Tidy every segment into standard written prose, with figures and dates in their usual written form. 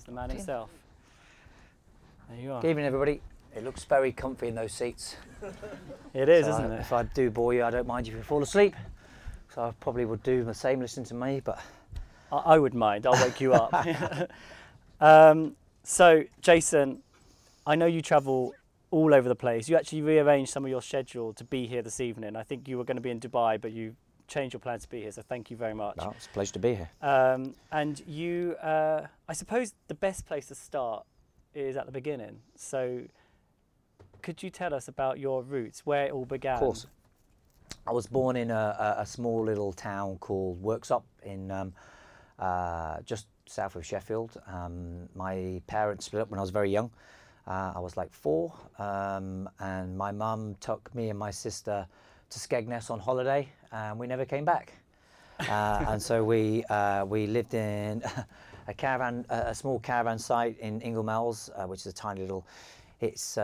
It's the man himself. There you are. Good evening, everybody. It looks very comfy in those seats. It is, so isn't it? If I do bore you, I don't mind if you fall asleep. So I probably would do the same, listen to me, but... I would mind, I'll wake you up. So, Jason, I know you travel all over the place. You actually rearranged some of your schedule to be here this evening. I think you were going to be in Dubai, but you changed your plan to be here, so thank you very much. No, it's a pleasure to be here. And you, I suppose the best place to start is at the beginning. So, could you tell us about your roots, where it all began? Of course. I was born in a small little town called Worksop in just south of Sheffield. My parents split up when I was very young. I was like 4, and my mum took me and my sister to Skegness on holiday, and we never came back. And so we lived in a small caravan site in Inglemells, which is a tiny little. Its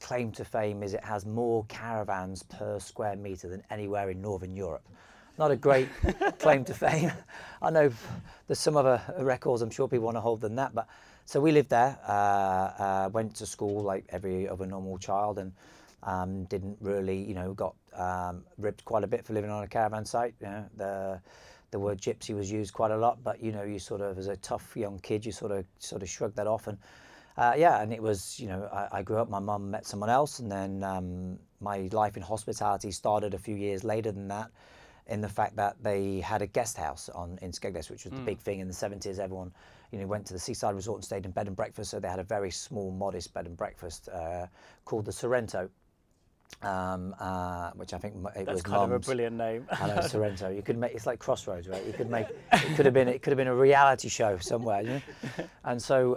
claim to fame is it has more caravans per square metre than anywhere in Northern Europe. Not a great claim to fame. I know there's some other records I'm sure people want to hold than that, but so we lived there, went to school like every other normal child, and didn't really, you know, got ripped quite a bit for living on a caravan site. You know, the word gypsy was used quite a lot, but you know, you sort of, as a tough young kid, you sort of shrugged that off. And yeah, and it was, you know, I grew up, my mum met someone else, and then my life in hospitality started a few years later than that, in the fact that they had a guest house in Skegness, which was the big thing in the 70s. Everyone, you know, went to the seaside resort and stayed in bed and breakfast, so they had a very small, modest bed and breakfast called the Sorrento. Which I think it was kind of a brilliant name. I know, Sorrento. You could make, it's like Crossroads, right? You could make it could have been a reality show somewhere, you know? And so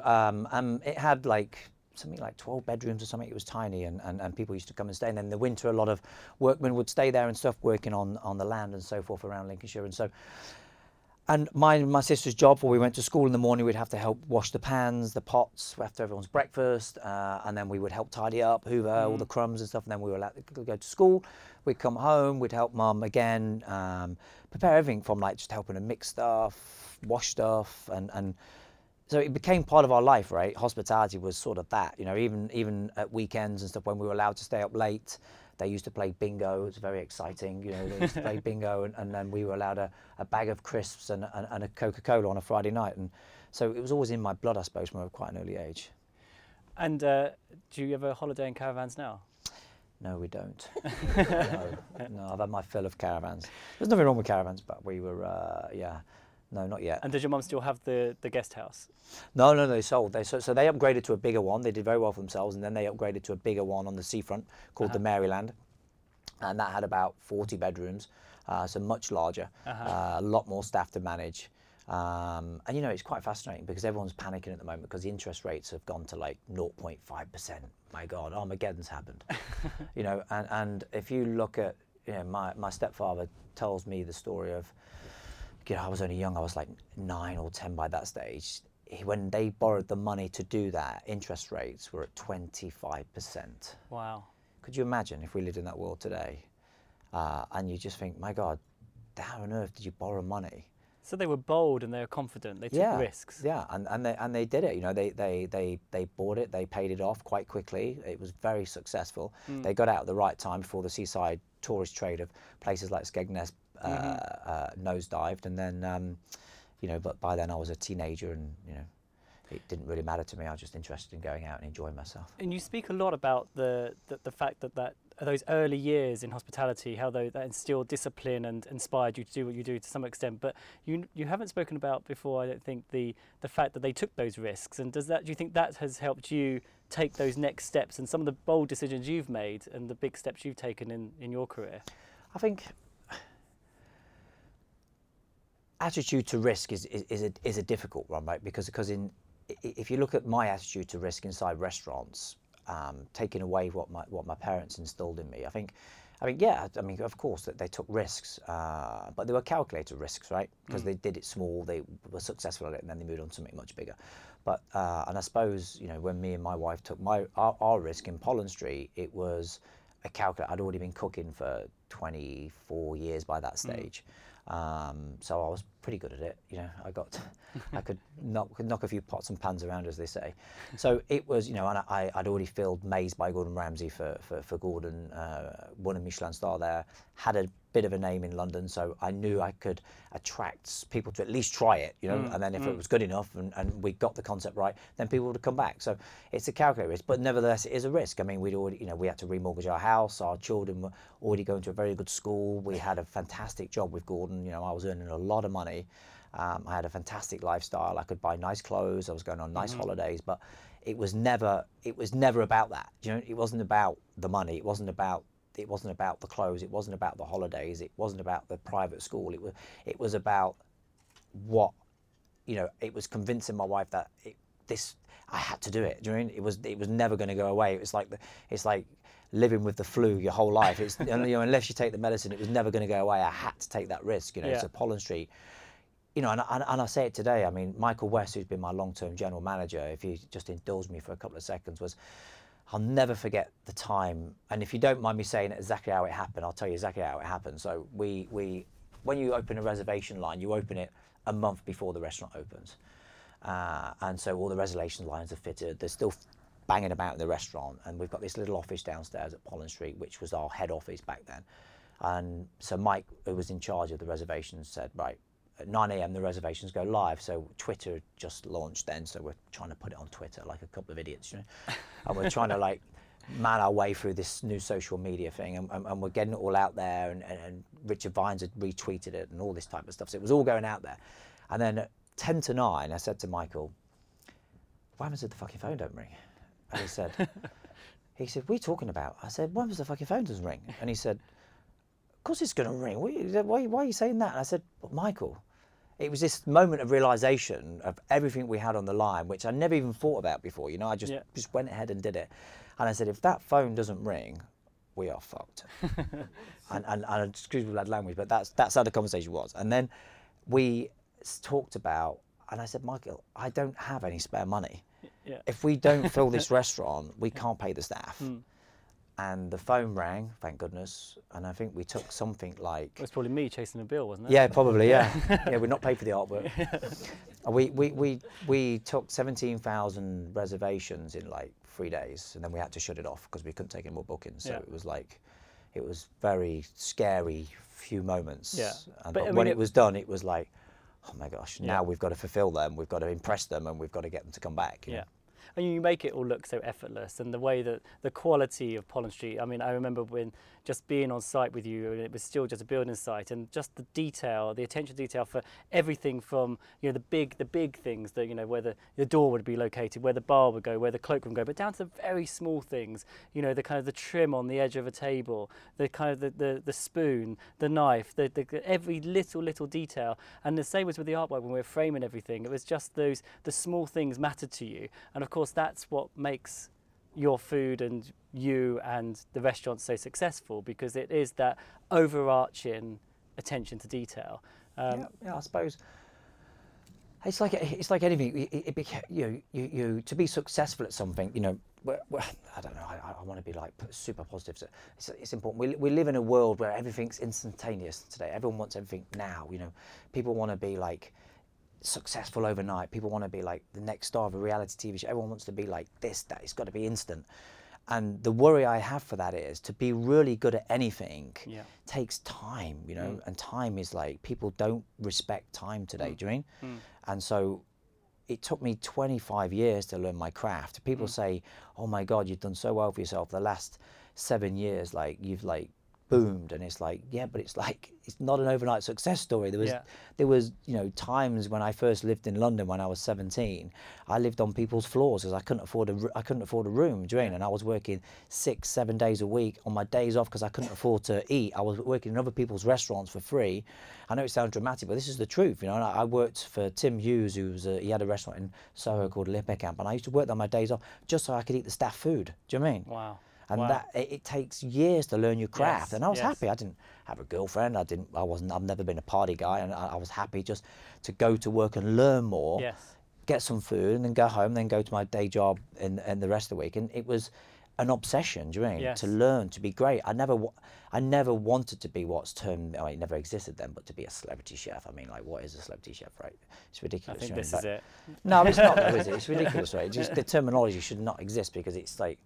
it had like something like 12 bedrooms or something. It was tiny, and people used to come and stay. And then in the winter, a lot of workmen would stay there and stuff, working on the land and so forth around Lincolnshire. And so, and my sister's job, when we went to school in the morning, we'd have to help wash the pans, the pots after everyone's breakfast, and then we would help tidy up, hoover all the crumbs and stuff, and then we were allowed to go to school. We'd come home, we'd help mum again, prepare everything from like just helping her mix stuff, wash stuff, and so it became part of our life, right? Hospitality was sort of that, you know, even at weekends and stuff when we were allowed to stay up late. They used to play bingo, it was very exciting, you know, they used to play bingo, and then we were allowed a bag of crisps and a Coca-Cola on a Friday night. And so it was always in my blood, I suppose, from quite an early age. And do you ever holiday in caravans now? No, we don't. No, I've had my fill of caravans. There's nothing wrong with caravans, but we were, yeah. No, not yet. And does your mum still have the guest house? No, they sold. So they upgraded to a bigger one. They did very well for themselves, and then they upgraded to a bigger one on the seafront called the Maryland, and that had about 40 bedrooms, so much larger, a lot more staff to manage. And you know, it's quite fascinating because everyone's panicking at the moment because the interest rates have gone to like 0.5%. My God, Armageddon's happened. You know, and if you look at, you know, my stepfather tells me the story of, you know, I was only young, I was like 9 or 10 by that stage. When they borrowed the money to do that, interest rates were at 25%. Wow. Could you imagine if we lived in that world today? And you just think, my God, how on earth did you borrow money? So they were bold and they were confident, they took risks. Yeah, and they did it, you know, they bought it, they paid it off quite quickly. It was very successful. They got out at the right time before the seaside tourist trade of places like Skegness nosedived, and then you know, but by then I was a teenager, and you know, it didn't really matter to me. I was just interested in going out and enjoying myself. And you speak a lot about the fact that those early years in hospitality, how that instilled discipline and inspired you to do what you do to some extent, but you haven't spoken about before, I don't think, the fact that they took those risks. And do you think that has helped you take those next steps and some of the bold decisions you've made and the big steps you've taken in your career? I think attitude to risk is a difficult one, right? Because if you look at my attitude to risk inside restaurants, taking away what my parents instilled in me, I mean, of course that they took risks, but they were calculated risks, right? Because they did it small, they were successful at it, and then they moved on to something much bigger. But and I suppose, you know, when me and my wife took our risk in Pollen Street, it was a calculated. I'd already been cooking for 24 years by that stage. So I was pretty good at it. You know, I could knock a few pots and pans around, as they say. So it was, you know, and I'd already filled Maze by Gordon Ramsay for Gordon, won a Michelin star there, had a bit of a name in London, so I knew I could attract people to at least try it, you know, and then if it was good enough and we got the concept right, then people would come back. So it's a calculated risk, but nevertheless, it is a risk. I mean, we'd already, you know, we had to remortgage our house, our children were already going to a very good school, we had a fantastic job with Gordon, you know, I was earning a lot of money, I had a fantastic lifestyle, I could buy nice clothes, I was going on nice holidays, but it was never about that, you know, it wasn't about the money, it wasn't about the clothes, it wasn't about the holidays, it wasn't about the private school, it was about what, you know, it was convincing my wife that I had to do it. Do you know what I mean? It was never going to go away. It was like it's like living with the flu your whole life. It's, you know, unless you take the medicine, it was never going to go away. I had to take that risk, you know. Yeah. So Pollen Street, you know, and I say it today, I mean, Michael West, who's been my long-term general manager, if you just indulge me for a couple of seconds, was, I'll never forget the time, and if you don't mind me saying exactly how it happened, I'll tell you exactly how it happened. So we when you open a reservation line, you open it a month before the restaurant opens. And so all the reservation lines are fitted, they're still banging about in the restaurant, and we've got this little office downstairs at Pollen Street, which was our head office back then. And so Mike, who was in charge of the reservations, said, right, at 9 a.m. the reservations go live. So Twitter just launched then, so we're trying to put it on Twitter like a couple of idiots, you know, and we're trying to like man our way through this new social media thing, and we're getting it all out there, and Richard Vines had retweeted it and all this type of stuff, so it was all going out there. And then at 10 to 9 I said to Michael, what happens if the fucking phone don't ring? And he said, what are you talking about? I said, what happens if the fucking phone doesn't ring? And he said, of course it's going to ring. Why are you saying that? And I said, well, Michael, it was this moment of realization of everything we had on the line, which I never even thought about before. You know, I just went ahead and did it. And I said, if that phone doesn't ring, we are fucked. and excuse me for that language, but that's how the conversation was. And then we talked about, and I said, Michael, I don't have any spare money. Yeah. If we don't fill this restaurant, we can't pay the staff. And the phone rang, thank goodness, and I think we took something like... It was probably me chasing a bill, wasn't it? Yeah, probably, yeah. Yeah, we're not paid for the artwork. We took 17,000 reservations in like 3 days, and then we had to shut it off because we couldn't take any more bookings. So yeah. It was like, it was very scary few moments. Yeah. But when it was done, it was like, oh my gosh, now we've got to fulfill them, we've got to impress them, and we've got to get them to come back. Yeah. Know? And you make it all look so effortless, and the way that the quality of Pollen Street, I mean, I remember when just being on site with you, and it was still just a building site, and just the detail, the attention to detail for everything from, you know, the big things that, you know, where the door would be located, where the bar would go, where the cloakroom would go, but down to the very small things, you know, the kind of the trim on the edge of a table, the kind of the spoon, the knife, the every little detail. And the same was with the artwork when we were framing everything. It was just the small things mattered to you, and of course that's what makes your food and you and the restaurant so successful, because it is that overarching attention to detail. I suppose it's like anything. You to be successful at something, you know, I don't know, I want to be like super positive, so it's important. We live in a world where everything's instantaneous today. Everyone wants everything now, you know. People want to be like successful overnight, people want to be like the next star of a reality TV show, everyone wants to be like this, that, it's got to be instant. And the worry I have for that is, to be really good at anything takes time, you know, and time is like, people don't respect time today, do you mean? And so it took me 25 years to learn my craft. People say, oh my God, you've done so well for yourself the last 7 years, like you've like boomed, and it's like, yeah, but it's like, it's not an overnight success story. There was, you know, times when I first lived in London when I was 17, I lived on people's floors because I couldn't afford a room, do you mean? And I was working 6-7 days a week on my days off because I couldn't afford to eat. I was working in other people's restaurants for free. I know it sounds dramatic, but this is the truth, you know. And I worked for Tim Hughes, who was he had a restaurant in Soho called Lippecamp, and I used to work on my days off just so I could eat the staff food, do you mean? Wow. And that it takes years to learn your craft. And I was happy. I didn't have a girlfriend. I've never been a party guy, and I was happy just to go to work and learn more, get some food, and then go home, then go to my day job in the rest of the week. And it was an obsession, do you mean? Yes. To learn, to be great. I never wanted to be what's termed, it never existed then, but to be a celebrity chef. I mean, like, what is a celebrity chef, right? It's ridiculous. I think this is it. No, it's not though, is it? It's ridiculous, right? It's just, the terminology should not exist, because it's like,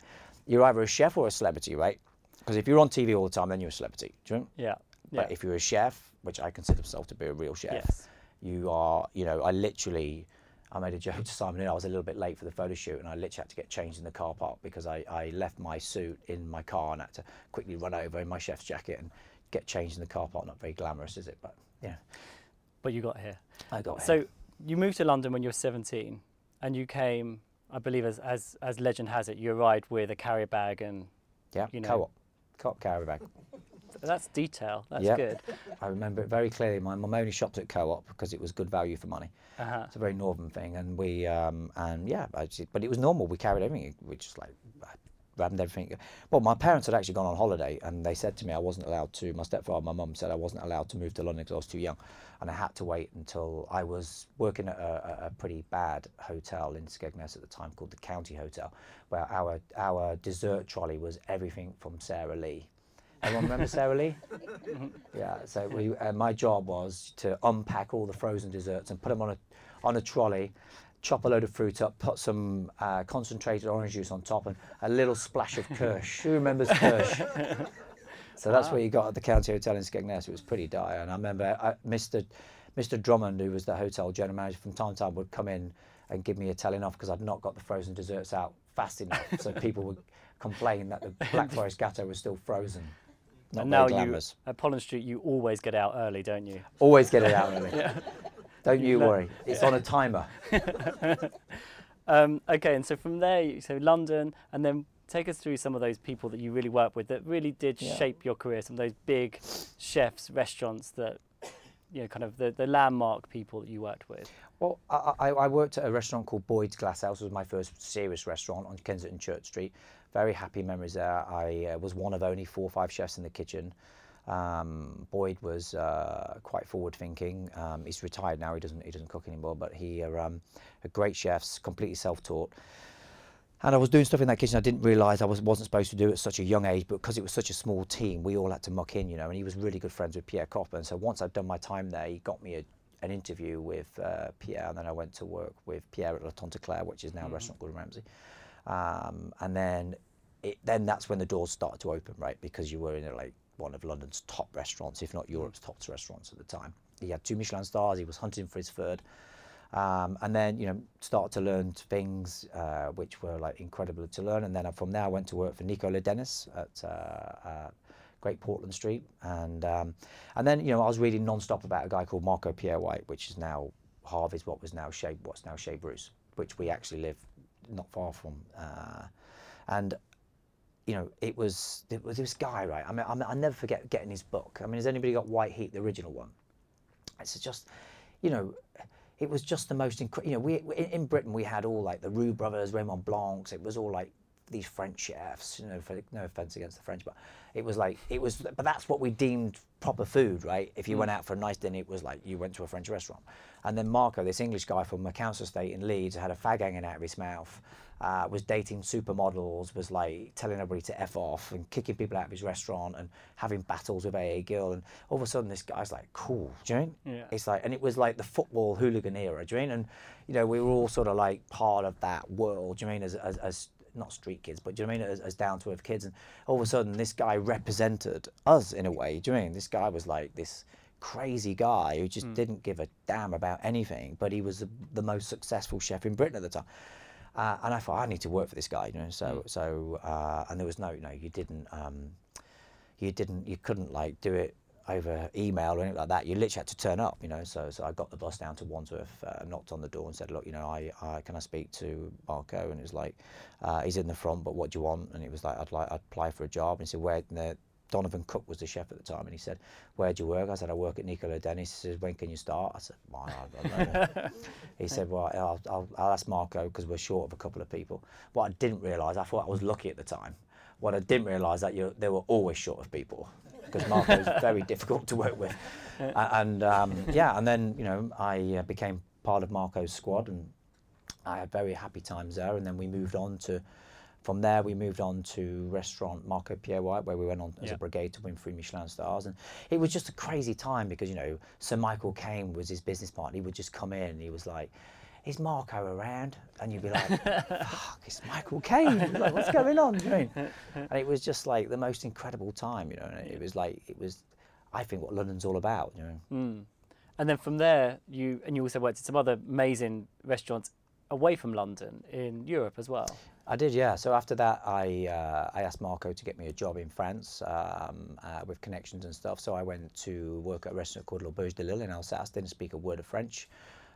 you're either a chef or a celebrity, right? Because if you're on TV all the time, then you're a celebrity, do you know? Yeah. But if you're a chef, which I consider myself to be a real chef, yes. You are, you know, I made a joke to Simon Hill. I was a little bit late for the photo shoot, and I literally had to get changed in the car park because I left my suit in my car and had to quickly run over in my chef's jacket and get changed in the car park. Not very glamorous, is it? But yeah. But you got here. I got here. So you moved to London when you were 17, and you came, I believe, as legend has it, you arrived with a carrier bag and co-op carrier bag. That's detail. That's good. I remember it very clearly. My mum only shopped at Co-op because it was good value for money. Uh-huh. It's a very northern thing, and we but it was normal. We carried everything. We just like grabbed everything. Well, my parents had actually gone on holiday, and they said to me I wasn't allowed to. My stepfather, my mum said I wasn't allowed to move to London because I was too young, and I had to wait until I was working at a pretty bad hotel in Skegness at the time called the County Hotel, where our dessert trolley was everything from Sarah Lee. Everyone remember Sarah Lee? Yeah. So my job was to unpack all the frozen desserts and put them on a trolley, chop a load of fruit up, put some concentrated orange juice on top, and a little splash of Kirsch. Who remembers Kirsch? So that's what you got at the County Hotel in Skegness. It was pretty dire, and I remember Mr. Drummond, who was the hotel general manager, from time to time would come in and give me a telling off because I'd not got the frozen desserts out fast enough. So people would complain that the Black Forest Gatto was still frozen. Not and now glamorous. You, at Pollen Street, you always get out early, don't you? Always get it out early. Don't you worry. It's on a timer. Okay, and so from there, so London, and then take us through some of those people that you really worked with that really did shape your career, some of those big chefs, restaurants that, you know, kind of the landmark people that you worked with. Well, I worked at a restaurant called Boyd's Glass House. It was my first serious restaurant on Kensington Church Street. Very happy memories there. I was one of only 4 or 5 chefs in the kitchen. Boyd was quite forward-thinking. He's retired now. He doesn't cook anymore. But he a great chef, completely self-taught. And I was doing stuff in that kitchen I didn't realise I wasn't supposed to do at such a young age. But because it was such a small team, we all had to muck in, you know. And he was really good friends with Pierre Copper. And so once I'd done my time there, he got me an interview with Pierre, and then I went to work with Pierre at La Tante-Claire, which is now a restaurant called Ramsay. And then that's when the doors started to open, right? Because you were in like one of London's top restaurants, if not Europe's top restaurants at the time. He had 2 Michelin stars. He was hunting for his third. And then, you know, started to learn things which were like incredible to learn. And then from there, I went to work for Nicola Dennis at Great Portland Street. And then, you know, I was reading nonstop about a guy called Marco Pierre White, which is now Harvey's, what's now Chez Bruce, which we actually live not far from. And you know, it was this guy, right? I mean, I'll never forget getting his book. I mean, has anybody got White Heat, the original one? It's just, you know, it was just the most incredible. You know, we in Britain we had all like the Roux brothers, Raymond Blancs. It was all like these French chefs. You know, for no offense against the French, but but that's what we deemed proper food, right? If you went out for a nice dinner, it was like you went to a French restaurant. And then Marco, this English guy from a council estate in Leeds, had a fag hanging out of his mouth, was dating supermodels, was like telling everybody to F off and kicking people out of his restaurant and having battles with A.A. Gill. And all of a sudden this guy's like, cool, do you know what I mean? Yeah. It's like, and it was like the football hooligan era, do you know what I mean? And, you know, we were all sort of like part of that world, do you know what I mean, as not street kids, but do you know what I mean, as down-to-earth kids. And all of a sudden this guy represented us in a way, do you know what I mean? This guy was like this crazy guy who just didn't give a damn about anything, but he was the most successful chef in Britain at the time. And I thought, I need to work for this guy, you know. So and there was no, you couldn't like do it over email or anything like that. You literally had to turn up, you know. So I got the bus down to Wandsworth, knocked on the door and said, look, you know, I can I speak to Marco? And it was like, he's in the front, but what do you want? And it was like, I'd apply for a job. And he said, where? Donovan Cook was the chef at the time, and he said, where do you work? I said, I work at Nicola Dennis. He said, when can you start? I said, I don't know. He said, well, I'll ask Marco because we're short of a couple of people. What I didn't realise, I thought I was lucky at the time. What I didn't realise that they were always short of people because Marco was very difficult to work with. And then, you know, I became part of Marco's squad and I had very happy times there. And then we moved on to From there, we moved on to restaurant Marco Pierre White, where we went on as a brigade to win 3 Michelin stars. And it was just a crazy time because, you know, Sir Michael Caine was his business partner. He would just come in and he was like, is Marco around? And you'd be like, fuck, it's Michael Caine. Like, what's going on? Do you mean? And it was just like the most incredible time, you know. And it was like, it was, I think, what London's all about, you know. Mm. And then from there, you also worked at some other amazing restaurants away from London in Europe as well. I did, yeah. So after that, I asked Marco to get me a job in France with connections and stuff. So I went to work at a restaurant called L'Auberge de Lille in Alsace. Didn't speak a word of French,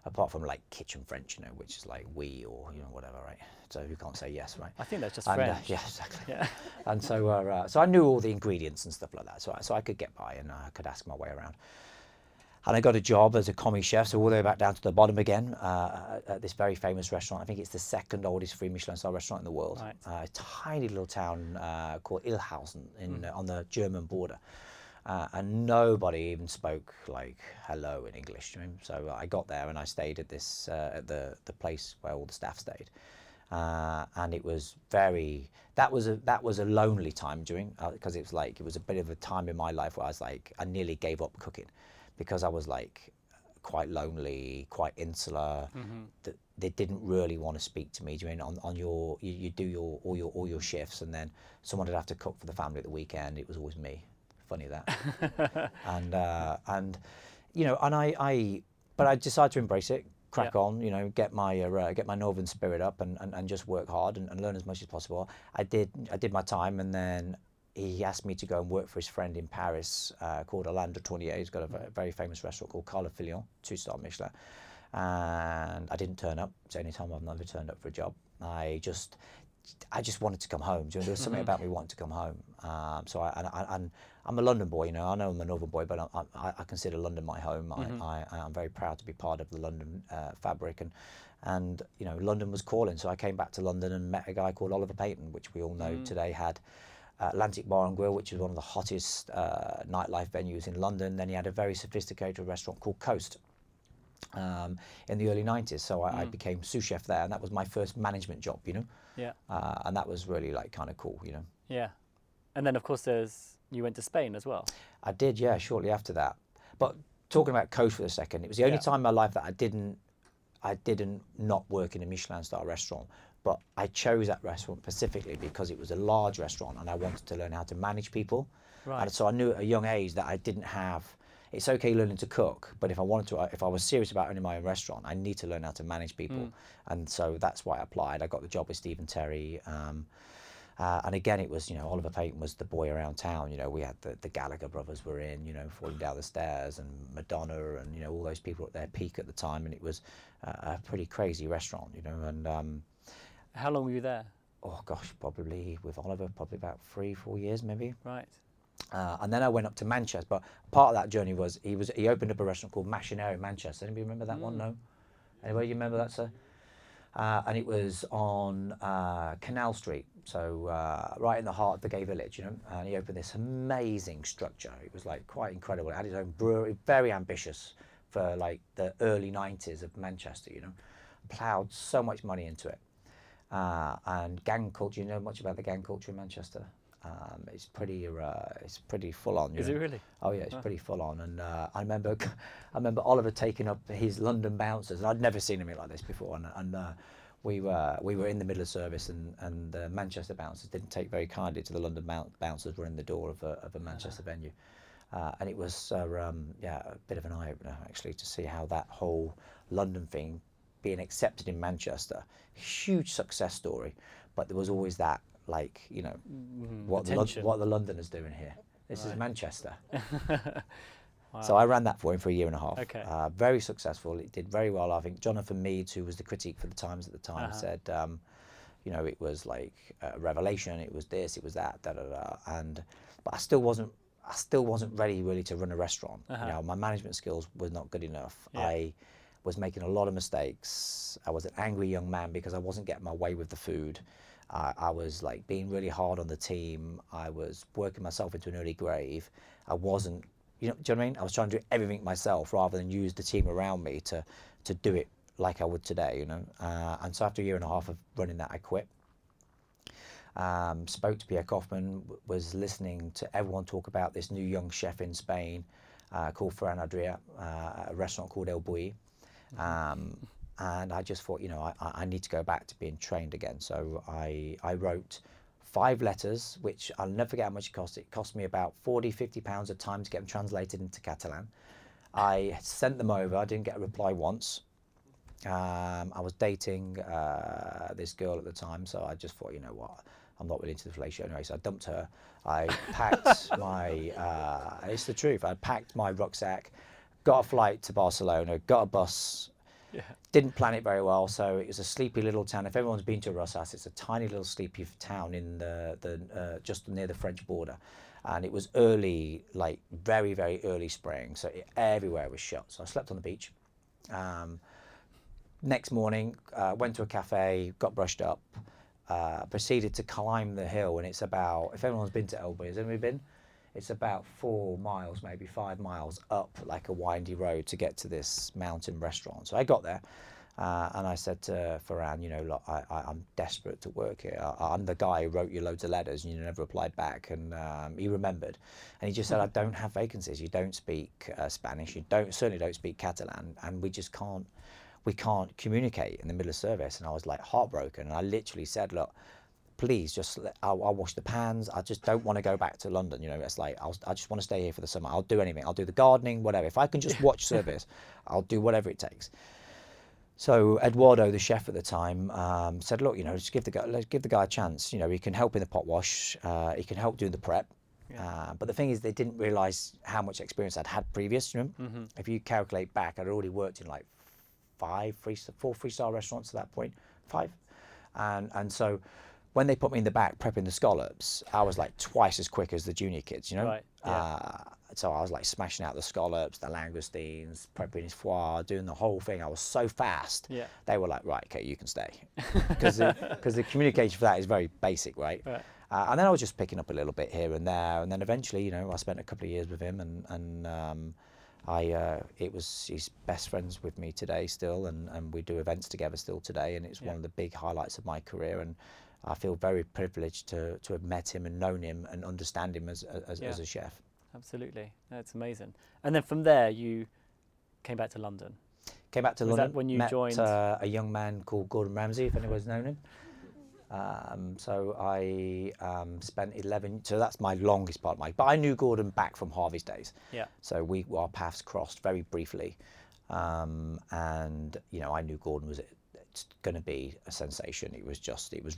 apart from like kitchen French, you know, which is like oui or, you know, whatever, right? So you can't say yes, right? I think that's just French. Yeah, exactly. Yeah. And so so I knew all the ingredients and stuff like that. So I could get by and I could ask my way around. And I got a job as a commis chef, so all the way back down to the bottom again, at this very famous restaurant. I think it's the second oldest 3 Michelin star restaurant in the world. Right. A tiny little town called Illhausen on the German border. And nobody even spoke like hello in English. So I got there and I stayed at this the place where all the staff stayed. And it was that was a lonely time during, because it was like, it was a bit of a time in my life where I was like, I nearly gave up cooking. Because I was like quite lonely, quite insular. Mm-hmm. They didn't really want to speak to me. Do you mean you do all your shifts, and then someone would have to cook for the family at the weekend. It was always me. Funny that. and you know, and I decided to embrace it, crack on. You know, get my northern spirit up, and just work hard and learn as much as possible. I did my time, and then he asked me to go and work for his friend in Paris called Alain de Tournier. He's got a very famous restaurant called Carla Filion, 2-star Michelin. And I didn't turn up. So anytime I've never turned up for a job, I just wanted to come home. There was something about me wanting to come home. So I'm a London boy, you know. I know I'm a northern boy, but I consider London my home. Mm-hmm. I'm very proud to be part of the London fabric, and you know, London was calling. So I came back to London and met a guy called Oliver Payton, which we all know today had Atlantic Bar and Grill, which is one of the hottest nightlife venues in London. Then he had a very sophisticated restaurant called Coast in the early 90s. So I became sous chef there, and that was my first management job, you know? Yeah. And that was really like kind of cool, you know? Yeah. And then, of course, you went to Spain as well. I did, yeah, shortly after that. But talking about Coast for a second, it was the only time in my life that I didn't not work in a Michelin star restaurant. But I chose that restaurant specifically because it was a large restaurant and I wanted to learn how to manage people. Right. And so I knew at a young age that I didn't have, it's okay learning to cook, but if I was serious about owning my own restaurant, I need to learn how to manage people. Mm. And so that's why I applied. I got the job with Stephen Terry. And again, it was, you know, Oliver Payton was the boy around town. You know, we had the Gallagher brothers were in, you know, falling down the stairs, and Madonna, and, you know, all those people at their peak at the time. And it was a pretty crazy restaurant, you know, and... How long were you there? Oh gosh, probably with Oliver, probably about 3-4 years maybe. Right. And then I went up to Manchester, but part of that journey was he opened up a restaurant called Machinera in Manchester. Anybody remember that one? No? Anybody remember that, sir? And it was on Canal Street, so right in the heart of the gay village, you know. And he opened this amazing structure. It was like quite incredible. It had its own brewery, very ambitious for like the early 90s of Manchester, you know. Ploughed so much money into it. And gang culture, you know much about the gang culture in Manchester? It's pretty full on. Is it really? Oh yeah, it's pretty full on. And I remember Oliver taking up his London bouncers, and I'd never seen him like this before. And we were in the middle of service, and the Manchester bouncers didn't take very kindly to the London bouncers were in the door of a Manchester venue. And it was a bit of an eye opener actually to see how that whole London thing being accepted in Manchester, huge success story, but there was always that, like, you know, what the Londoners doing here. This is Manchester. Wow. So I ran that for him for a year and a half. Okay. Very successful. It did very well. I think Jonathan Meads, who was the critic for the Times at the time, said, you know, it was like a revelation. It was this. It was that. Da da da. But I still wasn't ready really to run a restaurant. Uh-huh. You know, my management skills were not good enough. Yeah. I was making a lot of mistakes. I was an angry young man because I wasn't getting my way with the food. I was like being really hard on the team. I was working myself into an early grave. I wasn't, you know, do you know what I mean? I was trying to do everything myself rather than use the team around me to do it like I would today, you know? And so after a year and a half of running that, I quit. spoke to Pierre Kaufman, was listening to everyone talk about this new young chef in Spain called Ferran Adrià, a restaurant called El Bulli. And I just thought, you know, I need to go back to being trained again. So I wrote 5 letters, which I'll never forget how much it cost. It cost me about £40-50 a time to get them translated into Catalan. I sent them over. I didn't get a reply once. I was dating this girl at the time, so I just thought, you know what, I'm not really into the fellatio anyway, so I dumped her. I packed my, it's the truth, I packed my rucksack, got a flight to Barcelona, got a bus, didn't plan it very well, so it was a sleepy little town. If everyone's been to Rosas, it's a tiny little sleepy town in the just near the French border. And it was early, like very, very early spring, so everywhere was shut. So I slept on the beach. Next morning, went to a cafe, got brushed up, proceeded to climb the hill, and it's about, if everyone's been to El Bulli, has anybody been? It's about 4 miles, maybe 5 miles up like a windy road to get to this mountain restaurant. So I got there and I said to Ferran, you know, look, I'm desperate to work here. I'm the guy who wrote you loads of letters and you never replied back. And he remembered. And he just said, I don't have vacancies. You don't speak Spanish. You certainly don't speak Catalan. And we just can't, communicate in the middle of service. And I was like heartbroken. And I literally said, look, please, just I'll wash the pans. I just don't want to go back to London. You know, it's like I just want to stay here for the summer. I'll do anything. I'll do the gardening, whatever. If I can just watch service, I'll do whatever it takes. So Eduardo, the chef at the time, said, look, you know, just give the guy a chance. You know, he can help in the pot wash. He can help do the prep. Yeah. But the thing is, they didn't realise how much experience I'd had previous. You know, if you calculate back, I'd already worked in like 4 3-star restaurants at that point, 5, and so. When they put me in the back prepping the scallops, I was like twice as quick as the junior kids, you know? Right, yeah. So I was like smashing out the scallops, the langoustines, prepping his foie, doing the whole thing. I was so fast. Yeah. They were like, right, okay, you can stay. Because the communication for that is very basic, right? And then I was just picking up a little bit here and there. And then eventually, you know, I spent a couple of years with him he's best friends with me today still, and we do events together still today, and it's one of the big highlights of my career, and I feel very privileged to have met him and known him and understand him as a chef. Absolutely, that's amazing. And then from there you came back to London. Was that when you met, joined? A young man called Gordon Ramsay, if anyone's known him. So I spent 11, so that's my longest part of my, but I knew Gordon back from Harvey's days. Yeah. So our paths crossed very briefly. And you know, I knew Gordon was going to be a sensation. It was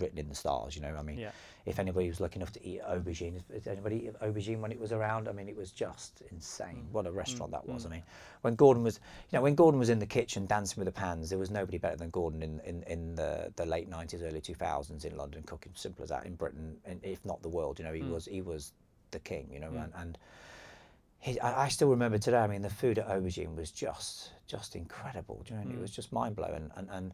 written in the stars, you know. I mean, if anybody was lucky enough to eat aubergine, did anybody eat aubergine when it was around? I mean, it was just insane. What a restaurant that was. I mean, when Gordon was in the kitchen dancing with the pans, there was nobody better than Gordon in the late 90s, early 2000s in London cooking. Simple as that. In Britain, and if not the world, you know, he was the king, you know, I still remember today. I mean, the food at Aubergine was just incredible. Do you know? It was just mind blowing, and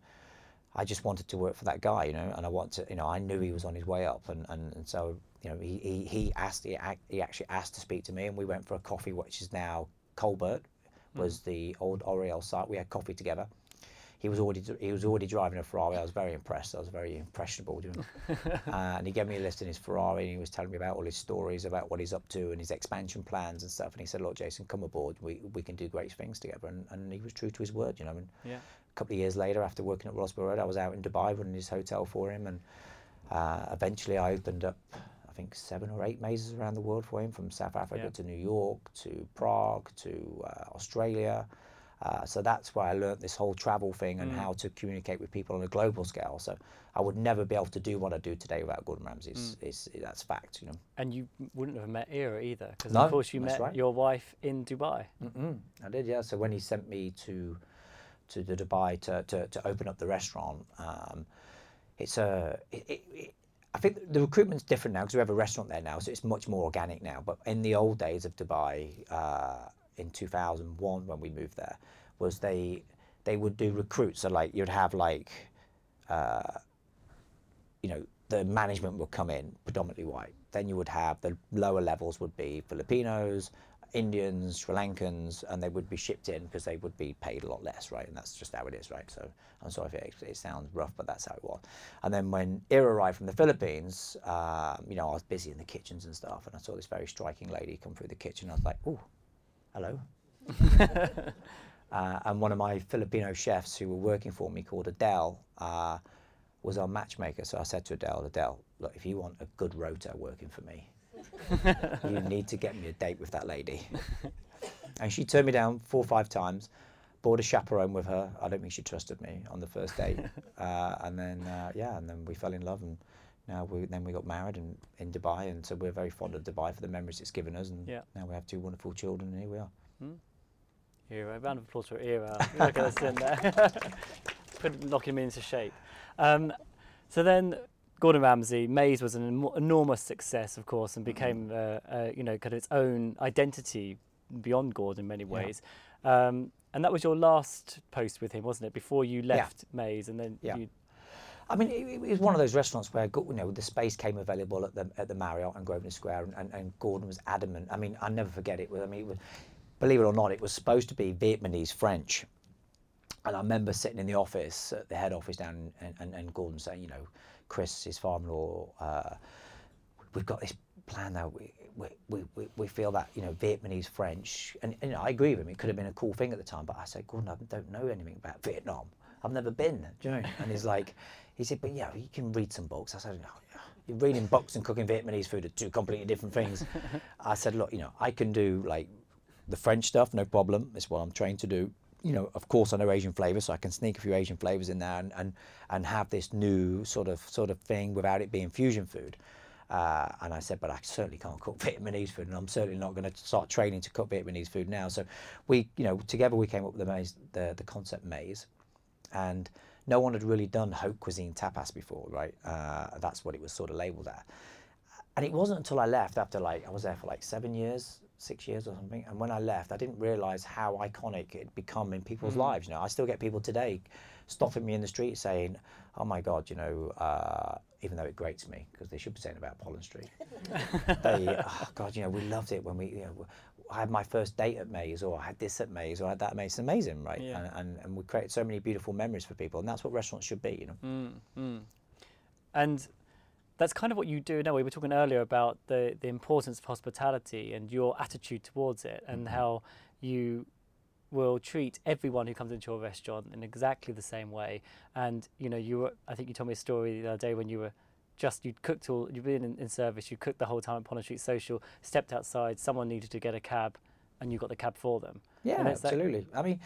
I just wanted to work for that guy, you know. And I wanted, you know, I knew he was on his way up, and so, you know, he actually asked to speak to me, and we went for a coffee, which is now Colbert, was the old Oriel site. We had coffee together. He was already driving a Ferrari. I was very impressed. I was very impressionable. And he gave me a list in his Ferrari, and he was telling me about all his stories, about what he's up to and his expansion plans and stuff. And he said, look, Jason, come aboard. We can do great things together. And he was true to his word, you know. And a couple of years later, after working at Rosborough Road, I was out in Dubai running his hotel for him. And eventually I opened up, I think, 7 or 8 mazes around the world for him, from South Africa to New York, to Prague, to Australia. So that's where I learnt this whole travel thing and how to communicate with people on a global scale. So I would never be able to do what I do today without Gordon Ramsay. That's fact, you know. And you wouldn't have met Ira either, because of course you met your wife in Dubai. I did, yeah. So when he sent me to the Dubai to open up the restaurant, I think the recruitment's different now because we have a restaurant there now, so it's much more organic now. But in the old days of Dubai, in 2001 when we moved there, was they would do recruits. So like you'd have like, you know, the management would come in predominantly white. Then you would have the lower levels would be Filipinos, Indians, Sri Lankans, and they would be shipped in because they would be paid a lot less, right? And that's just how it is, right? So I'm sorry if it sounds rough, but that's how it was. And then when Ira arrived from the Philippines, you know, I was busy in the kitchens and stuff, and I saw this very striking lady come through the kitchen. I was like, oh, hello. And one of my Filipino chefs who were working for me, called Adele, was our matchmaker. So I said to Adele, look, if you want a good rota working for me, you need to get me a date with that lady. And she turned me down 4 or 5 times, bought a chaperone with her. I don't think she trusted me on the first date. And then we fell in love, and now we got married in Dubai, and so we're very fond of Dubai for the memories it's given us, and now we have 2 wonderful children, and here we are. Ira, a round of applause for Ira. Look at us in there. Locking him into shape. So then Gordon Ramsay, Maze was an enormous success, of course, and became, you know, kind of its own identity beyond Gordon in many ways. Yeah. And that was your last post with him, wasn't it? Before you left Maze, and then you. I mean, it was one of those restaurants where, you know, the space came available at the Marriott and Grosvenor Square, and Gordon was adamant. I mean, I never forget it. I mean, it was, believe it or not, it was supposed to be Vietnamese French, and I remember sitting in the office, at the head office down, and Gordon saying, you know, Chris, his father-in-law, we've got this plan now. We feel that, you know, Vietnamese, French, and you know, I agree with him. It could have been a cool thing at the time, but I said, Gordon, I don't know anything about Vietnam. I've never been. Do you know? And he's like, he said, but yeah, you can read some books. I said, no, you're reading books and cooking Vietnamese food are 2 completely different things. I said, look, you know, I can do like the French stuff, no problem. It's what I'm trained to do. You know, of course, I know Asian flavors, so I can sneak a few Asian flavors in there and have this new sort of thing without it being fusion food. And I said, but I certainly can't cook Vietnamese food, and I'm certainly not going to start training to cook Vietnamese food now. So we, you know, together we came up with the concept Maze, and no one had really done haute cuisine tapas before, right? That's what it was sort of labeled at. And it wasn't until I left after I was there for 6 years or something, and when I left, I didn't realise how iconic it'd become in people's lives. You know, I still get people today stopping me in the street saying, "Oh my God," you know, even though it grates me because they should be saying about Pollen Street. Oh God, you know, we loved it when we, you know, I had my first date at Maze, or I had this at Maze, or I had that at Maze. It's amazing, right? Yeah. And we created so many beautiful memories for people, and that's what restaurants should be, you know. And that's kind of what you do now. We were talking earlier about the importance of hospitality and your attitude towards it, and how you will treat everyone who comes into your restaurant in exactly the same way. And you know, I think you told me a story the other day when you'd cooked you'd been in service, you cooked the whole time at Pollen Street Social, stepped outside, someone needed to get a cab, and you got the cab for them. Yeah, absolutely. I mean.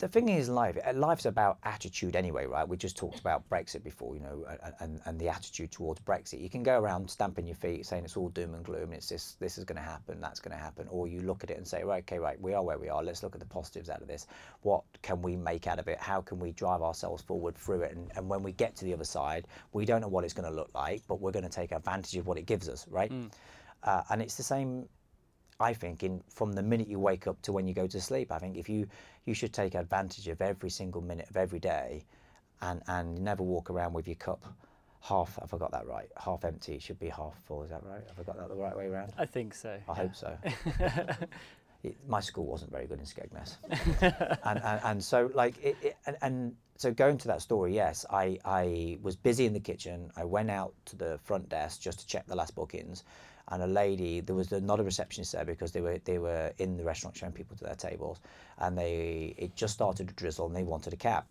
The thing is, life's about attitude anyway, right? We just talked about Brexit before, you know, and the attitude towards Brexit. You can go around stamping your feet saying it's all doom and gloom, it's just, this is going to happen, that's going to happen, or you look at it and say, right, okay, right, we are where we are, let's look at the positives out of this. What can we make out of it? How can we drive ourselves forward through it? And when we get to the other side, we don't know what it's going to look like, but we're going to take advantage of what it gives us, right? And it's the same, I think, from the minute you wake up to when you go to sleep. I think if you should take advantage of every single minute of every day, and never walk around with your cup half empty. It should be half full, is that right? Have I got that the right way around? I think so. I hope so. My school wasn't very good in Skegness. and so so going to that story, yes, I was busy in the kitchen. I went out to the front desk just to check the last bookings. And a lady, there was not a receptionist there because they were in the restaurant showing people to their tables, and it just started to drizzle and they wanted a cab.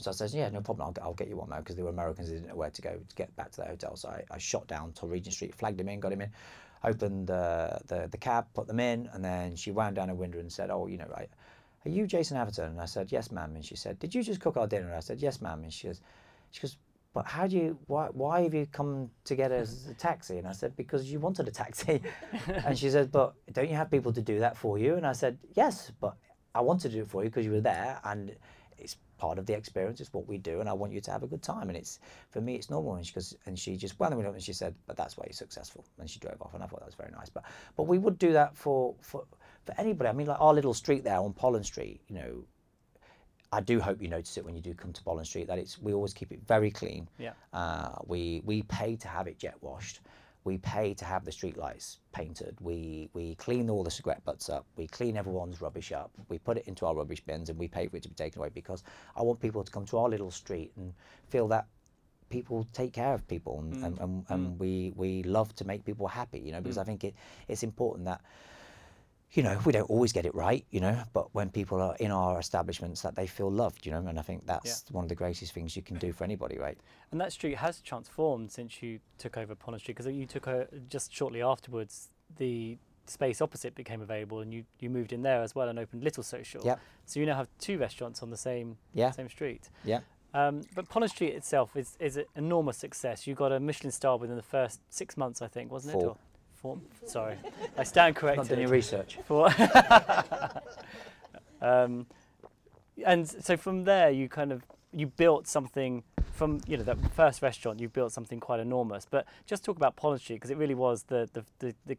So I said, yeah, no problem, I'll get you one now, because they were Americans, they didn't know where to go to get back to their hotel. So I shot down to Regent Street, flagged him in, got him in, opened the cab, put them in, and then she wound down her window and said, oh, you know, right, are you Jason Atherton? And I said, yes, ma'am. And she said, did you just cook our dinner? And I said, yes, ma'am. And she goes, but why have you come to get a taxi? And I said, because you wanted a taxi. And she said, but don't you have people to do that for you? And I said, yes, but I wanted to do it for you because you were there, and it's part of the experience, it's what we do, and I want you to have a good time. And it's, for me, it's normal. And she just wound the window up and she said, but that's why you're successful. And she drove off, and I thought that was very nice. But we would do that for anybody. I mean, like our little street there on Pollen Street, you know, I do hope you notice it when you do come to Pollen Street, that we always keep it very clean. Yeah. We pay to have it jet washed. We pay to have the streetlights painted. We clean all the cigarette butts up. We clean everyone's rubbish up. We put it into our rubbish bins and we pay for it to be taken away, because I want people to come to our little street and feel that people take care of people, and we love to make people happy, you know, because I think it's important that, you know, we don't always get it right, you know, but when people are in our establishments, that they feel loved, you know, and I think that's one of the greatest things you can do for anybody, right? And that street has transformed since you took over Pond Street, because you took just shortly afterwards, the space opposite became available, and you moved in there as well and opened Little Social. Yep. So you now have two restaurants on the same street. Yeah. But Pond Street itself is an enormous success. You got a Michelin star within the first 6 months, I think, wasn't it? Four. Sorry, I stand corrected. Not done your research. Four. And so from there, you built something from that first restaurant. You built something quite enormous. But just talk about Pond Street, because it really was the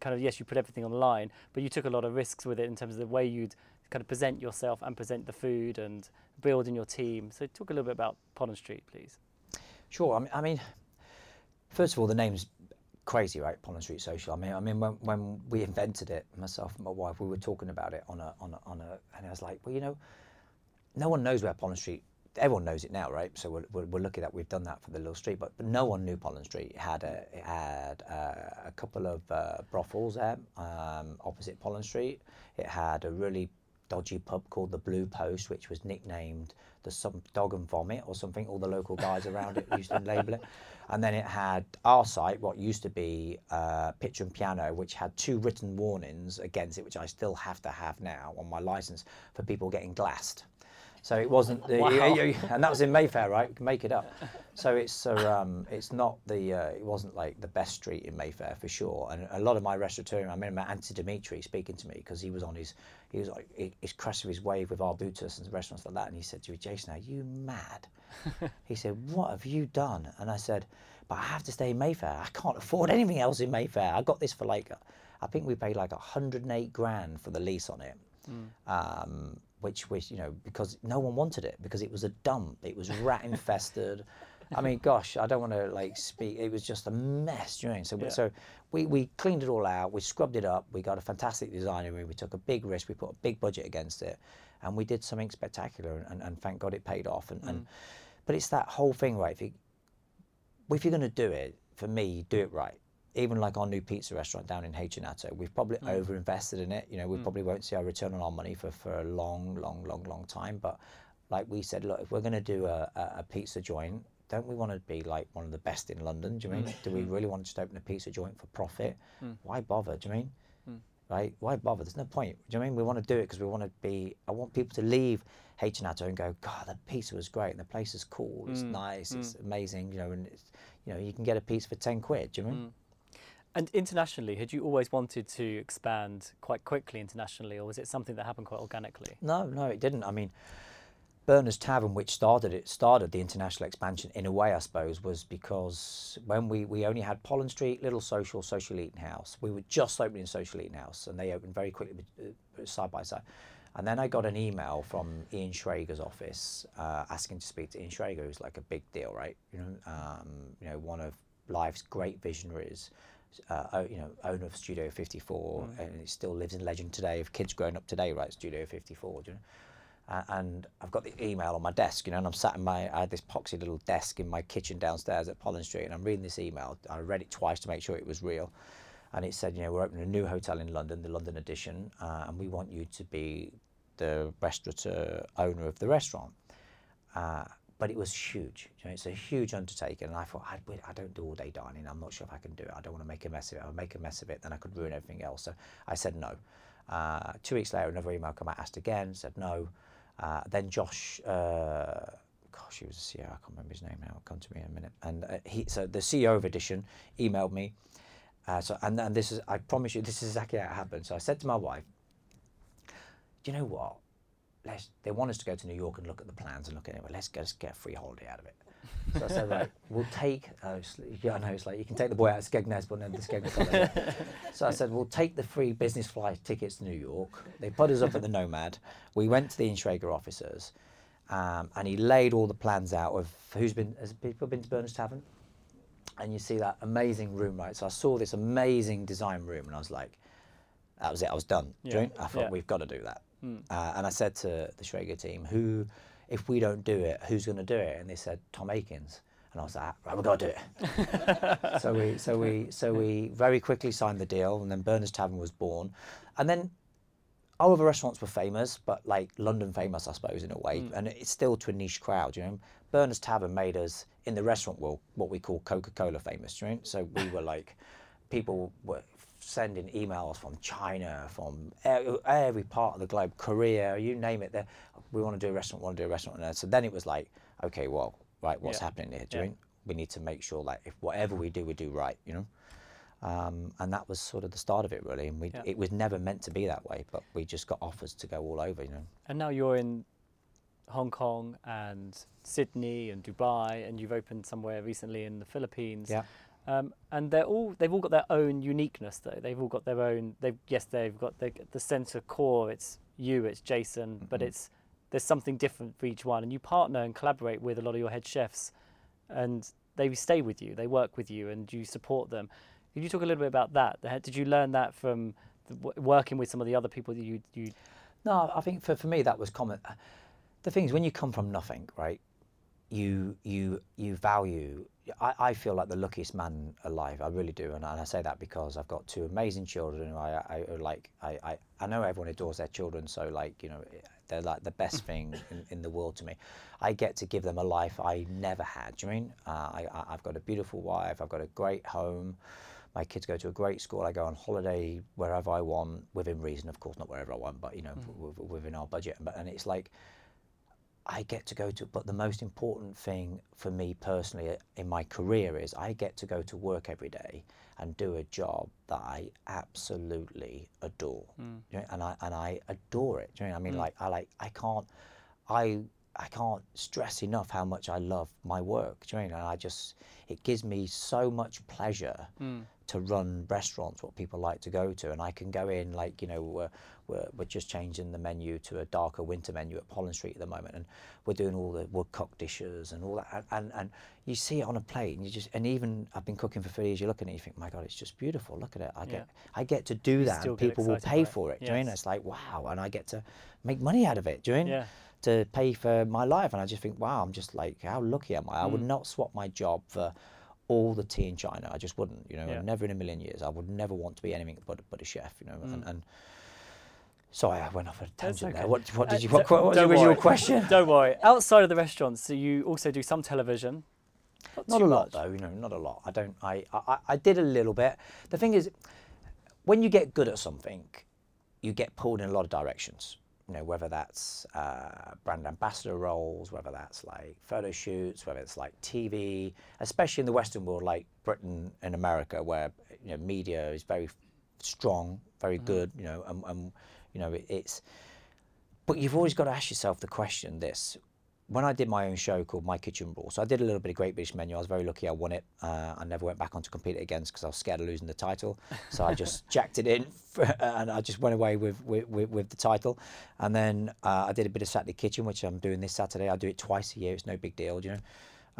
kind of, yes, you put everything on the line, but you took a lot of risks with it in terms of the way you'd kind of present yourself and present the food and build in your team. So talk a little bit about Pond Street, please. Sure. I mean, first of all, the name's crazy, right? Pond Street Social. I mean, when we invented it, myself and my wife, we were talking about it on a, and I was like, well, no one knows where Pond Street. Everyone knows it now, right? So we're lucky that we've done that for the little street, but no one knew Pond Street. It had a couple of brothels there opposite Pond Street. It had a really dodgy pub called the Blue Post, which was nicknamed some dog and vomit or something. All the local guys around it used to label it. And then it had our site, what used to be Pitch and Piano, which had two written warnings against it, which I still have to have now on my license, for people getting glassed. So it wasn't the, and that was in Mayfair, right? You can make it up. So it's not the, it wasn't like the best street in Mayfair for sure. And a lot of my restaurateurs, I remember Anthony Dimitri speaking to me, because he was crest of his wave with Arbutus and restaurants like that. And he said to me, "Jason, are you mad?" He said, "What have you done?" And I said, "But I have to stay in Mayfair. I can't afford anything else in Mayfair. I got this for I think we paid like 108 grand for the lease on it." Which was, because no one wanted it, because it was a dump. It was rat infested. I mean, gosh, I don't want to speak. It was just a mess, So we cleaned it all out. We scrubbed it up. We got a fantastic designer. We took a big risk. We put a big budget against it, and we did something spectacular. And thank God it paid off. But it's that whole thing, right? If you're going to do it, for me, do it right. Even like our new pizza restaurant down in Hacinato, we've probably over-invested in it. We probably won't see our return on our money for a long, long, long, long time. But like we said, look, if we're going to do a pizza joint, don't we want to be like one of the best in London? Do you mean? Do we really want to just open a pizza joint for profit? Why bother? Do you mean? Right? Why bother? There's no point. Do you mean? We want to do it because we want to be. I want people to leave Hacinato and go, "God, the pizza was great. And the place is cool. It's nice. It's amazing. And it's, you can get a pizza for 10 quid. Do you mean? And internationally, had you always wanted to expand quite quickly internationally, or was it something that happened quite organically? No, it didn't. I mean, Berners Tavern, which started the international expansion in a way, I suppose, was because when we only had Pollen Street, Little Social, Social Eating House. We were just opening Social Eating House, and they opened very quickly side by side. And then I got an email from Ian Schrager's office asking to speak to Ian Schrager, who's like a big deal, right? One of life's great visionaries. Owner of Studio 54, and it still lives in legend today. If kids growing up today, right? Studio 54, do you know? And I've got the email on my desk, and I'm sat in I had this poxy little desk in my kitchen downstairs at Pollen Street, and I'm reading this email. I read it twice to make sure it was real. And it said, we're opening a new hotel in London, the London Edition, and we want you to be the restaurateur owner of the restaurant. But it was huge. It's a huge undertaking, and I thought, I don't do all day dining. I'm not sure if I can do it. I don't want to make a mess of it. I'll make a mess of it, then I could ruin everything else. So I said no. 2 weeks later, another email came out, asked again, said no. Then Josh, he was the CEO. I can't remember his name now. It'll come to me in a minute. And so the CEO of Edition emailed me. And this is, I promise you, this is exactly how it happened. So I said to my wife, "Do you know what? They want us to go to New York and look at the plans and look at it. Well, let's get a free holiday out of it." So I said, "Right, we'll take." You can take the boy out of Skegness, but then the Skegness holiday. So I said, "We'll take the free business flight tickets to New York." They put us up at the Nomad. We went to the Ian Schrager offices, and he laid all the plans out of who's been. Has people been to Berners Tavern? and you see that amazing room, right? So I saw this amazing design room and I was like, that was it, I was done. Yeah. I thought, we've got to do that. Mm. And I said to the Schrager team, if we don't do it, who's going to do it? And they said, Tom Aikens. And I was like, right, we've got to do it. So we very quickly signed the deal, and then Berners Tavern was born. And then our other restaurants were famous, but like London famous, I suppose, in a way. Mm. And it's still to a niche crowd, you know. Berners Tavern made us, in the restaurant world, what we call Coca-Cola famous, right? So we were like, people were sending emails from China, from every part of the globe, Korea, you name it. We want to do a restaurant, And so then it was like, okay, well, right, what's happening here? Do you know? We need to make sure that if whatever we do right, you know? And that was sort of the start of it, really. And it was never meant to be that way, but we just got offers to go all over, you know? And now you're in Hong Kong and Sydney and Dubai, and you've opened somewhere recently in the Philippines. Yeah. And they've all got their own uniqueness, though. They've all got their own. They've got the sense of core. It's you, it's Jason, mm-hmm. but there's something different for each one. And you partner and collaborate with a lot of your head chefs, and they stay with you. They work with you, and you support them. Could you talk a little bit about that? Did you learn that from working with some of the other people that you? No, I think for me that was common. The thing is, when you come from nothing, right? You value. I feel like the luckiest man alive. I really do, and I say that because I've got two amazing children. I know everyone adores their children, so like, you know, they're like the best thing in the world to me. I get to give them a life I never had. Do you mean? I've got a beautiful wife. I've got a great home. My kids go to a great school. I go on holiday wherever I want, within reason, of course, not wherever I want, but you know, within our budget. And it's like, I get to go to, but the most important thing for me personally in my career is I get to go to work every day and do a job that I absolutely adore, you know, and I adore it. Do you know what I mean? I can't stress enough how much I love my work. Do you know what I mean? And it gives me so much pleasure. Mm. To run restaurants, what people like to go to, and I can go in, like, you know, we're just changing the menu to a darker winter menu at Pollen Street at the moment, and we're doing all the woodcock dishes and all that, and you see it on a plate, and even I've been cooking for 3 years. You look at it, and you think, my God, it's just beautiful. Look at it. I get to do that, and people will pay for it. Yes. Do you know? It's like, wow, and I get to make money out of it. Do you know? Yeah. To pay for my life, and I just think, wow, I'm just like, how lucky am I? I would not swap my job for all the tea in China. I just wouldn't, you know. Yeah. Never in a million years. I would never want to be anything but a chef, you know. And sorry, I went off a tangent there. What was the original question? Don't worry. Outside of the restaurants, so you also do some television. Not a lot, though. You know, not a lot. I did a little bit. The thing is, when you get good at something, you get pulled in a lot of directions. You know, whether that's brand ambassador roles, whether that's like photo shoots, whether it's like TV, especially in the Western world, like Britain and America, where, you know, media is very strong, very good, you know, and you know, it's. But you've always got to ask yourself the question. When I did my own show called My Kitchen Rules, so I did a little bit of Great British Menu. I was very lucky I won it. I never went back on to compete it again because I was scared of losing the title. So I just jacked it in and I just went away with the title. And then I did a bit of Saturday Kitchen, which I'm doing this Saturday. I do it twice a year. It's no big deal, you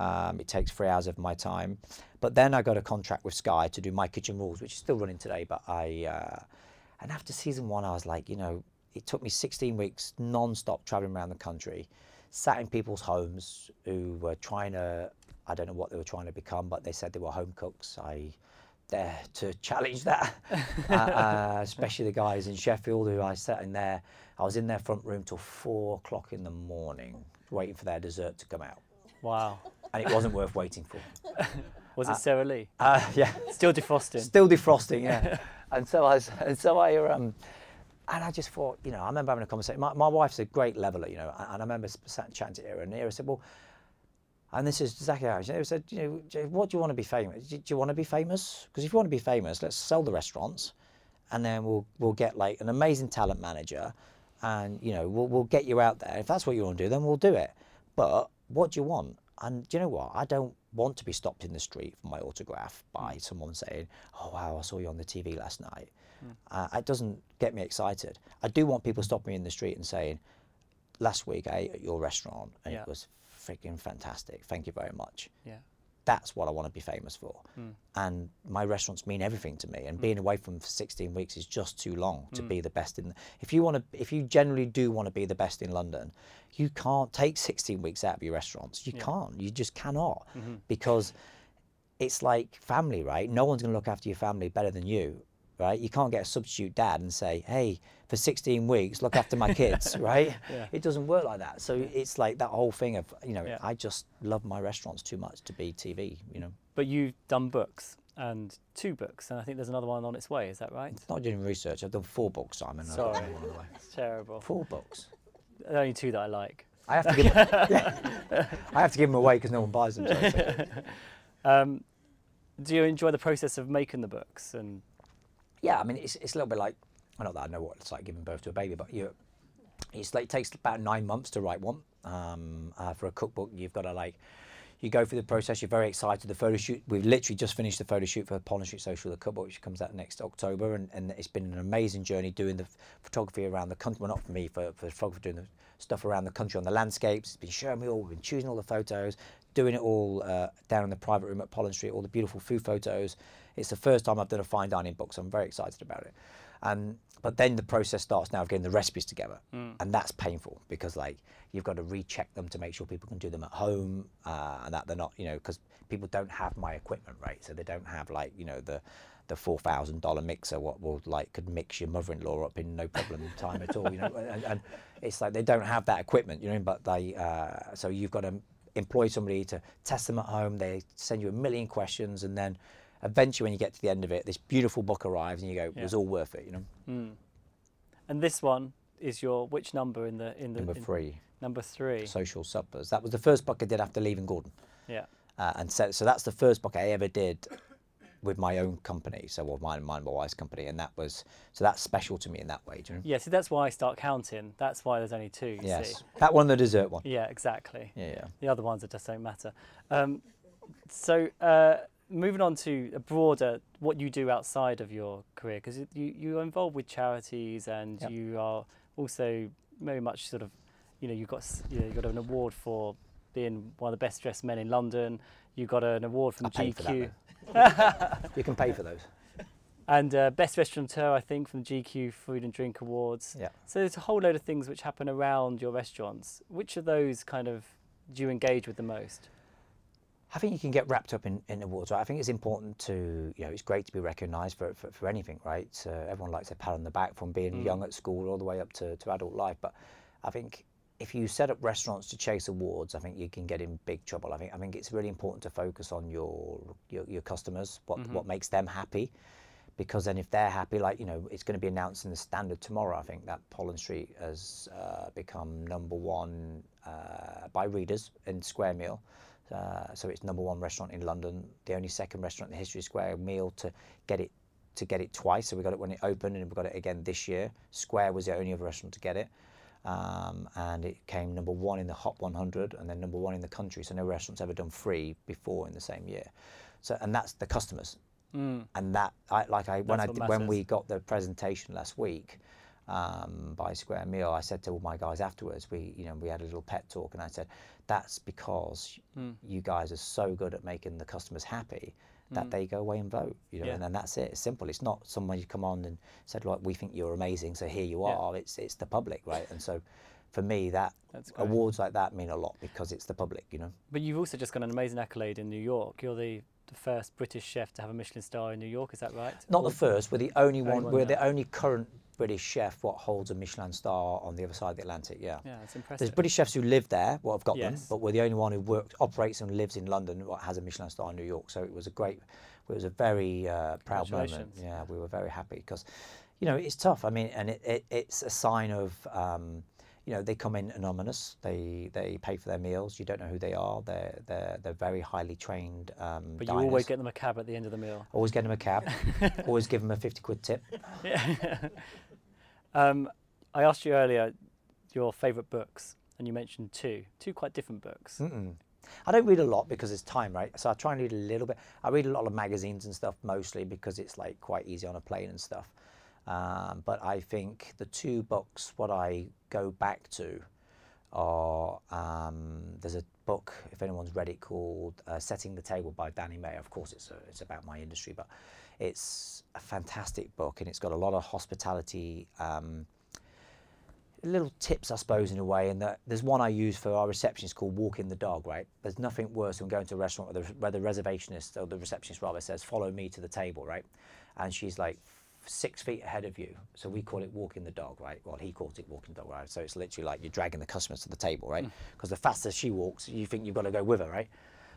know. It takes 3 hours of my time. But then I got a contract with Sky to do My Kitchen Rules, which is still running today. But and after season 1, I was like, you know, it took me 16 weeks non-stop traveling around the country, sat in people's homes who were trying to, I don't know what they were trying to become, but they said they were home cooks. I dare to challenge that, especially the guys in Sheffield who I sat in there. I was in their front room till 4 o'clock in the morning, waiting for their dessert to come out. Wow. And it wasn't worth waiting for. Was it Sarah Lee? Yeah. Still defrosting. Still defrosting, yeah. And I just thought, you know, I remember having a conversation. My wife's a great leveler, you know, and I remember chatting to Ira, and Ira said, well, and this is exactly how she said, you know, what do you want to be famous? Do you want to be famous? Because if you want to be famous, let's sell the restaurants, and then we'll get like an amazing talent manager, and you know, we'll get you out there. If that's what you want to do, then we'll do it. But what do you want? And do you know what? I don't want to be stopped in the street for my autograph by someone saying, oh wow, I saw you on the TV last night. It doesn't get me excited. I do want people stopping me in the street and saying, last week I ate at your restaurant and it was freaking fantastic. Thank you very much. Yeah. That's what I want to be famous for. Mm. And my restaurants mean everything to me. And being away from them for 16 weeks is just too long to be the best in. If you generally do want to be the best in London, you can't take 16 weeks out of your restaurants. You can't. You just cannot, because it's like family, right? No one's going to look after your family better than you, right? You can't get a substitute dad and say, hey, for 16 weeks, look after my kids, right? Yeah. It doesn't work like that. So it's like that whole thing of, I just love my restaurants too much to be TV, But you've done books, and 2 books, and I think there's another one on its way, is that right? It's not doing research, I've done 4 books, Simon. Sorry, it's terrible. 4 books. Only 2 that I like. I have to give them, I have to give them away because no one buys them. So. Do you enjoy the process of making the books? And yeah, I mean, it's a little bit like, not that I know what it's like giving birth to a baby, but it's like it takes about 9 months to write one. For a cookbook, you've got to you go through the process, you're very excited. The photo shoot, we've literally just finished the photo shoot for Pollen Street Social, the cookbook, which comes out next October, and it's been an amazing journey doing the photography around the country. Well, not for me, for photography, doing the stuff around the country on the landscapes. It's been showing me all, we've been choosing all the photos, doing it all down in the private room at Pollen Street, all the beautiful food photos. It's the first time I've done a fine dining book, so I'm very excited about it. But then the process starts now of getting the recipes together, and that's painful because you've got to recheck them to make sure people can do them at home, and that they're not, because people don't have my equipment, right? So they don't have the $4,000 mixer what will could mix your mother-in-law up in no problem time at all, and it's they don't have that equipment, But they so you've got to employ somebody to test them at home. They send you a million questions, and then eventually, when you get to the end of it, this beautiful book arrives, and you go, "It was all worth it," And this one is your which number in the number 3? Number 3. Social Suppers. That was the first book I did after leaving Gordon. Yeah. And so that's the first book I ever did with my own company. So mine, my wife's company, and that was that's special to me in that way. Yeah. So that's why I start counting. That's why there's only 2. You see. That one, the dessert one. Yeah. Exactly. Yeah. Yeah. The other ones that just don't matter. Moving on to a broader, what you do outside of your career, because you're involved with charities, and you are also very much sort of, you got an award for being one of the best dressed men in London. You got an award from GQ. You can pay for those. And best restaurateur, I think, from GQ Food and Drink Awards. Yeah. So there's a whole load of things which happen around your restaurants. Which of those do you engage with the most? I think you can get wrapped up in awards, right? I think it's important to, it's great to be recognised for anything, right? So everyone likes a pat on the back from being young at school all the way up to adult life. But I think if you set up restaurants to chase awards, I think you can get in big trouble. I think it's really important to focus on your customers, what makes them happy, because then if they're happy, it's going to be announced in the Standard tomorrow. I think that Pollen Street has become number 1 by readers in Square Meal. So it's number 1 restaurant in London, the only second restaurant in the history of Square Meal to get it twice. So we got it when it opened, and we got it again this year. Square was the only other restaurant to get it, and it came number 1 in the Hot 100, and then number 1 in the country. So no restaurant's ever done 3 before in the same year. So and that's the customers, and that when we got the presentation last week. By Square Meal, I said to all my guys afterwards, we had a little pep talk, and I said, that's because you guys are so good at making the customers happy that they go away and vote, and then that's it. It's simple. It's not someone you come on and said, like, we think you're amazing, so here you are. Yeah. It's the public, right? And so for me, awards like that mean a lot because it's the public, But you've also just got an amazing accolade in New York. You're the first British chef to have a Michelin star in New York, is that right? Not the first. We're the only one. We're the only current British chef what holds a Michelin star on the other side of the Atlantic, Yeah, that's impressive. There's British chefs who live there, what have got them, but we're the only one who operates and lives in London what has a Michelin star in New York. So it was a very proud moment. Yeah, we were very happy because, it's tough. I mean, and it's a sign of, they come in anonymous. They pay for their meals. You don't know who they are. They're very highly trained But you diners. Always get them a cab at the end of the meal. Always get them a cab. Always give them a 50 quid tip. Yeah. I asked you earlier your favourite books, and you mentioned 2 quite different books. I don't read a lot because it's time, right? So I try and read a little bit. I read a lot of magazines and stuff mostly because it's quite easy on a plane and stuff. But I think the 2 books what I go back to are, there's a book, if anyone's read it, called Setting the Table by Danny Mayer. Of course, it's about my industry, but it's a fantastic book, and it's got a lot of hospitality little tips, I suppose, in a way. And there's one I use for our receptionist called Walk in the Dog, right? There's nothing worse than going to a restaurant where the reservationist, or the receptionist rather, says, "Follow me to the table," right? And she's like 6 feet ahead of you. So we call it walking the dog, right? Well, he calls it walking the dog, right? So it's literally like you're dragging the customers to the table, right? Because the faster she walks, you think you've got to go with her, right?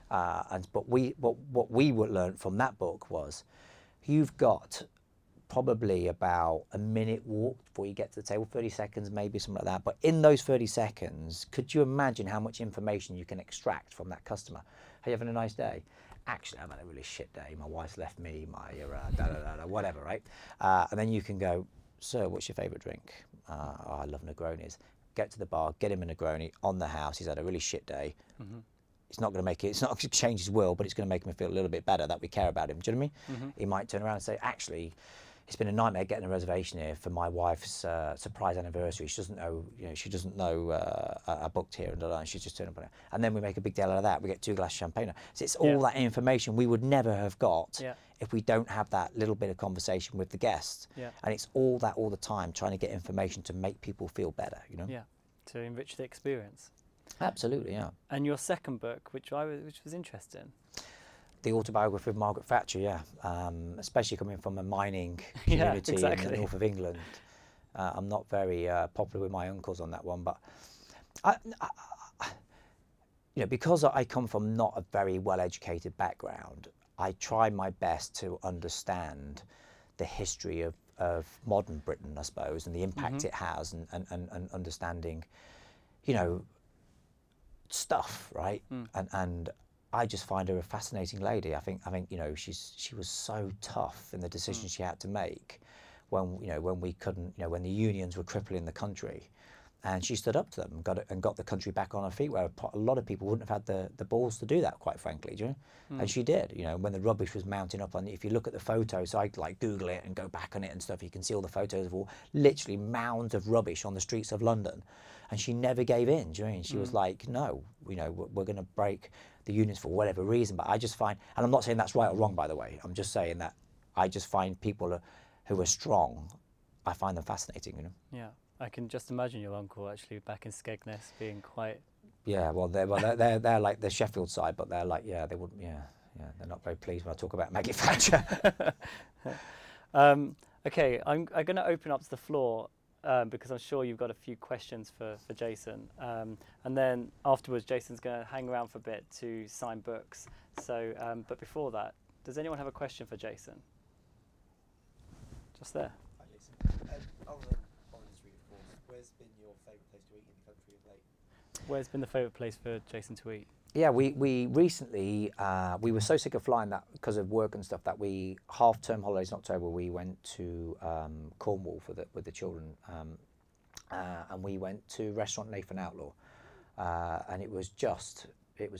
But what we learned from that book was, you've got probably about a minute walk before you get to the table, 30 seconds maybe, something like that. But in those 30 seconds, could you imagine how much information you can extract from that customer? "Hey, you having a nice day?" "Actually, I've had a really shit day. My wife's left me, my whatever, right?" And then you can go, "Sir, what's your favourite drink?" "Oh, I love Negronis." Get to the bar, get him a Negroni on the house. He's had a really shit day. Mm-hmm. It's not going to make it, it's not going to change his will, but it's going to make him feel a little bit better that we care about him. Do you know what I mean? Mm-hmm. He might turn around and say, "Actually, it's been a nightmare getting a reservation here for my wife's surprise anniversary. She doesn't know, I booked here, and she's just turned up on it." And then we make a big deal out of that. We get 2 glasses of champagne. So it's all that information we would never have got if we don't have that little bit of conversation with the guest. Yeah. And it's all that all the time, trying to get information to make people feel better, you know? Yeah, to enrich the experience. Absolutely, yeah. And your second book, which was interesting. The autobiography of Margaret Thatcher, especially coming from a mining community in the north of England. I'm not very popular with my uncles on that one, but because I come from not a very well-educated background, I try my best to understand the history of modern Britain, I suppose, and the impact it has, and understanding, stuff, right? And I just find her a fascinating lady. I think she was so tough in the decisions she had to make when the unions were crippling the country, and she stood up to them and got the country back on her feet, where a lot of people wouldn't have had the balls to do that, quite frankly, do you know? And she did, when the rubbish was mounting up. And if you look at the photos, so I Google it and go back on it and stuff, you can see all the photos of all literally mounds of rubbish on the streets of London, and she never gave in, do you know? And she was like, "No, we're going to break the unions for whatever reason." But I just find, and I'm not saying that's right or wrong, by the way, I'm just saying that I just find people who are strong, I find them fascinating, you know? Yeah, I can just imagine your uncle actually back in Skegness being quite... Yeah, well, they're like the Sheffield side, but they're like, they're not very pleased when I talk about Maggie Thatcher. Okay, I'm going to open up to the floor, because I'm sure you've got a few questions for Jason. And then afterwards, Jason's going to hang around for a bit to sign books. So, but before that, does anyone have a question for Jason? Just there. Hi, Jason. Where's been your favourite place to eat in the country of late? Where's been the favourite place for Jason to eat? Yeah, we recently, we were so sick of flying that because of work and stuff that we, half-term holidays in October, we went to Cornwall with the children, and we went to restaurant Nathan Outlaw, and it was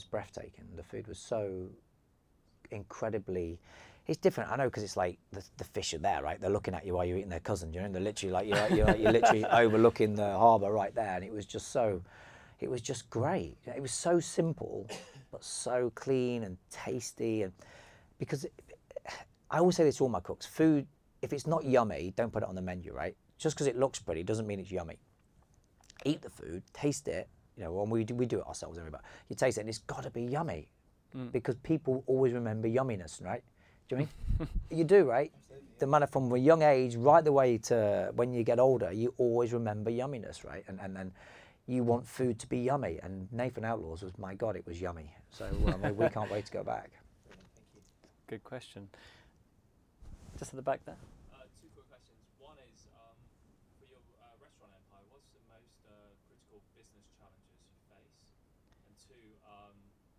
breathtaking. The food was so incredibly... It's different, I know, because it's like the fish are there, right? They're looking at you while you're eating their cousin, and they're literally like, you're literally overlooking the harbour right there, and it was just great. It was so simple, but so clean and tasty. And because I always say this to all my cooks, food, if it's not yummy, don't put it on the menu, right? Just because it looks pretty doesn't mean it's yummy. Eat the food, taste it. And we do it ourselves, everybody. You taste it, and it's got to be yummy, because people always remember yumminess, right? Do you know what I mean? You do, right? The matter from a young age right the way to when you get older, you always remember yumminess, right? And you want food to be yummy, and Nathan Outlaw's was, my God, it was yummy. So we can't wait to go back. Good question. Just at the back there. Two quick questions. One is, for your restaurant empire, what's the most critical business challenges you face? And two,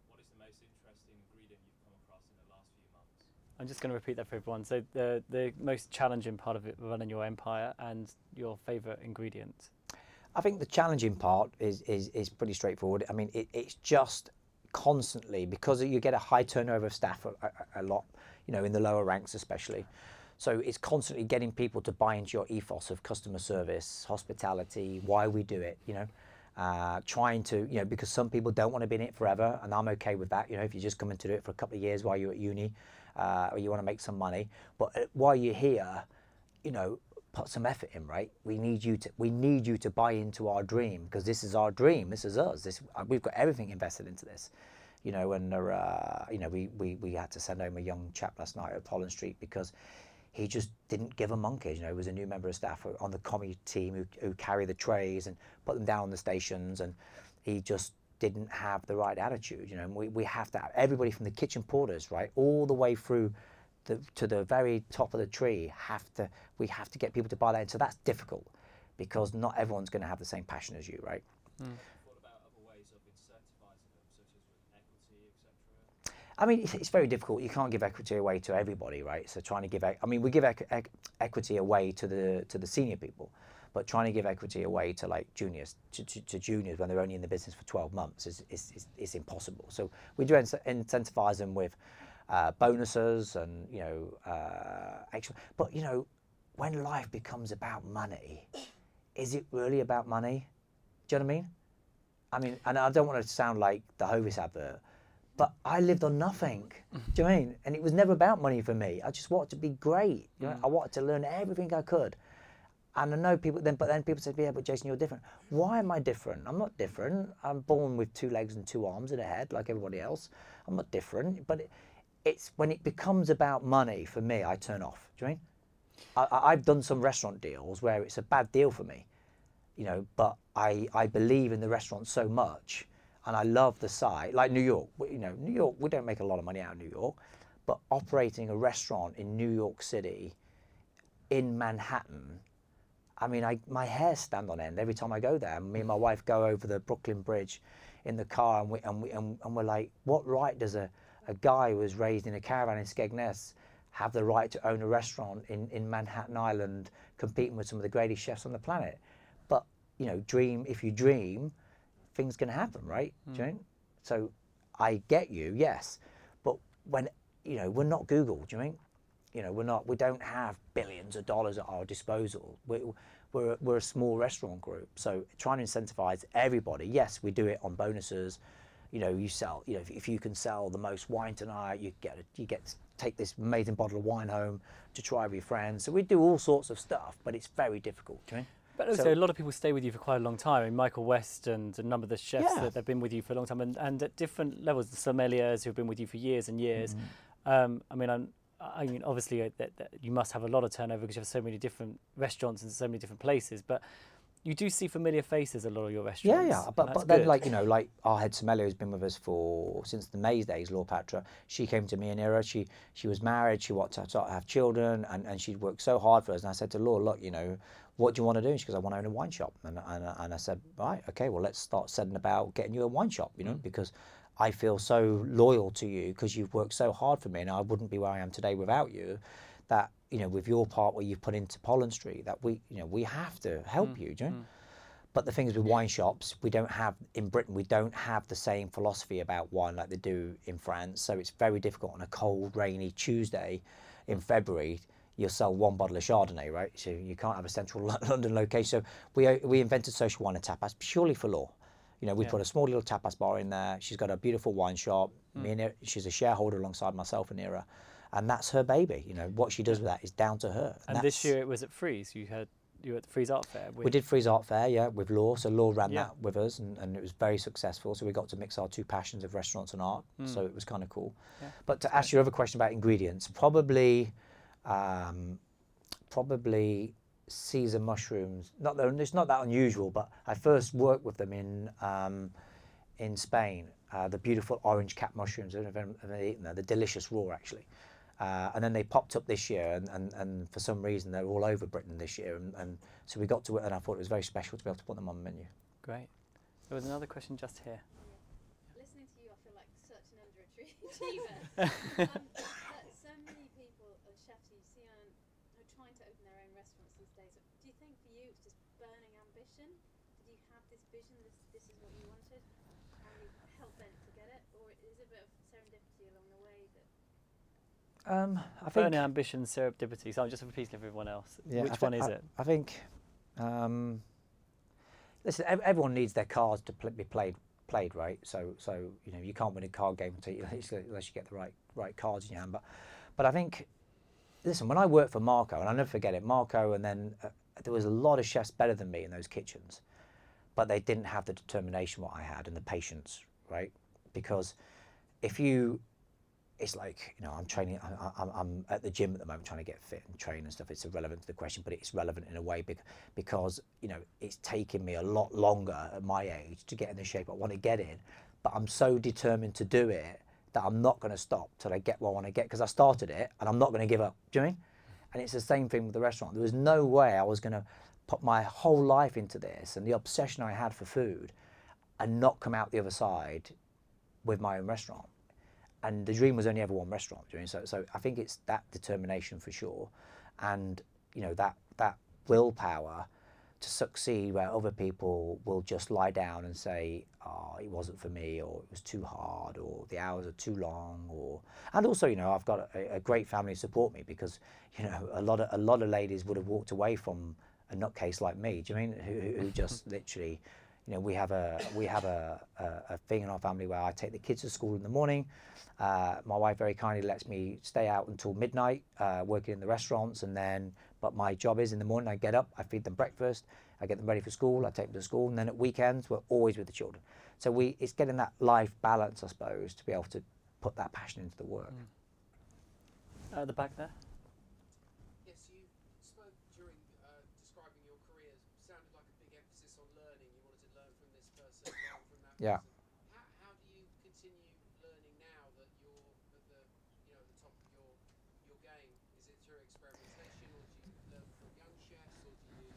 what is the most interesting ingredient you've come across in the last few months? I'm just going to repeat that for everyone. So the most challenging part of it, running your empire, and your favourite ingredient. I think the challenging part is pretty straightforward. I mean, it's just constantly, because you get a high turnover of staff a lot, in the lower ranks especially. So it's constantly getting people to buy into your ethos of customer service, hospitality, why we do it, trying to, because some people don't want to be in it forever, and I'm okay with that. If you're just coming to do it for a couple of years while you're at uni, or you want to make some money, but while you're here, put some effort in, right? We need you to buy into our dream, because this is our dream. This is us. We've got everything invested into this. And we had to send home a young chap last night at Pollen Street because he just didn't give a monkey. He was a new member of staff on the commie team who carry the trays and put them down on the stations, and he just didn't have the right attitude. And we have to have everybody from the kitchen porters, right, all the way through to the very top of the tree. We have to get people to buy that in. So that's difficult because not everyone's going to have the same passion as you, right? Mm. I mean, it's very difficult. You can't give equity away to everybody, right? So trying to give, we give equity away to the senior people, but trying to give equity away to like juniors, to juniors when they're only in the business for 12 months is impossible. So we do incentivize them with bonuses and extra. But when life becomes about money, is it really about money? Do you know what I mean? And I don't want to sound like the Hovis advert, but I lived on nothing. Do you mean? And it was never about money for me. I just wanted to be great. I wanted to learn everything I could. And I know people then people said, yeah, but Jason, you're different. Why am I different? I'm not different. I'm born with 2 legs and 2 arms and a head like everybody else. I'm not different. But it's when it becomes about money for me, I turn off. Do you mean? I've done some restaurant deals where it's a bad deal for me, but I believe in the restaurant so much. And I love the site, like New York. New York, we don't make a lot of money out of New York, but operating a restaurant in New York City, in Manhattan, my hair stand on end every time I go there. Me and my wife go over the Brooklyn Bridge in the car, and we're like, what right does a guy who was raised in a caravan in Skegness have the right to own a restaurant in Manhattan Island, competing with some of the greatest chefs on the planet? But dream, if you dream, things can happen, right? Mm. Do you know? So I get you, yes. But when, we're not Google, do you mean? We don't have billions of dollars at our disposal. We're a small restaurant group. So trying to incentivize everybody. Yes, we do it on bonuses. You sell, if you can sell the most wine tonight, you get to take this amazing bottle of wine home to try with your friends. So we do all sorts of stuff, but it's very difficult, do you mean? But also, a lot of people stay with you for quite a long time. Michael West and a number of the chefs that have been with you for a long time, and at different levels, the sommeliers who have been with you for years and years. Mm-hmm. Obviously, you must have a lot of turnover because you have so many different restaurants and so many different places. But you do see familiar faces at a lot of your restaurants. Yeah, yeah. But then, like our head sommelier has been with us since the Maze days, Laura Patra. She came to me in Era. She was married. She wanted to have children, and she'd worked so hard for us. And I said to Laura, look, what do you want to do? And she goes, I want to own a wine shop. And I said, right, okay, well, let's start setting about getting you a wine shop, because I feel so loyal to you because you've worked so hard for me, and I wouldn't be where I am today without you, that, with your part where you've put into Pollen Street, that we have to help you, do you know? But the thing is with wine shops, in Britain, we don't have the same philosophy about wine like they do in France. So it's very difficult on a cold, rainy Tuesday in February, you'll sell 1 bottle of Chardonnay, right? So you can't have a central London location. So we invented social wine and tapas purely for Law. We put a small little tapas bar in there. She's got a beautiful wine shop. Me and her, she's a shareholder alongside myself and Ira. And that's her baby. What she does with that is down to her. And this year it was at Freeze. You were at the Freeze Art Fair. We did Freeze Art Fair, yeah, with Law. So Law ran that with us, and it was very successful. So we got to mix our 2 passions of restaurants and art. So it was kind of cool. Yeah. But to ask your other question about ingredients, probably Caesar mushrooms. It's not that unusual, but I first worked with them in Spain. The beautiful orange cap mushrooms. I don't know if I've eaten them. They're delicious raw, actually. And then they popped up this year, and for some reason they're all over Britain this year. And so we got to it, and I thought it was very special to be able to put them on the menu. Great. There was another question just here. Listening to you, I feel like such an underachiever. I think burning ambition, serendipity. So I'm just repeating everyone else. Yeah, Which one is it? I think listen, everyone needs their cards to be played right. So you know, you can't win a card game unless you get the right cards in your hand. But I think, listen, when I worked for Marco, and I'll never forget it, Marco, and then there was a lot of chefs better than me in those kitchens, but they didn't have the determination what I had and the patience, right? Because if you, it's like, you know, I'm training, I'm at the gym at the moment trying to get fit and train and stuff. It's irrelevant to the question, but it's relevant in a way because, you know, it's taken me a lot longer at my age to get in the shape I want to get in, but I'm so determined to do it that I'm not going to stop till I get what I want to get, because I started it and I'm not going to give up. Do you know what I mean? And it's the same thing with the restaurant. There was no way I was going to put my whole life into this and the obsession I had for food and not come out the other side with my own restaurant. And the dream was only ever one restaurant. Do you know? So I think it's that determination for sure, and you know, that willpower to succeed where other people will just lie down and say, "Oh, it wasn't for me," or "It was too hard," or "The hours are too long," or, and also, you know, I've got a great family to support me, because you know, a lot of ladies would have walked away from a nutcase like me. Do you know what I mean? Who just literally, you know, we have a thing in our family where I take the kids to school in the morning. My wife very kindly lets me stay out until midnight, working in the restaurants, but my job is in the morning I get up, I feed them breakfast, I get them ready for school, I take them to school, and then at weekends we're always with the children. So it's getting that life balance, I suppose, to be able to put that passion into the work. Mm. At the back there. Yeah. How do you continue learning now that you're at the, you know, the top of your game? Is it through experimentation, or do you learn from young chefs, or do you?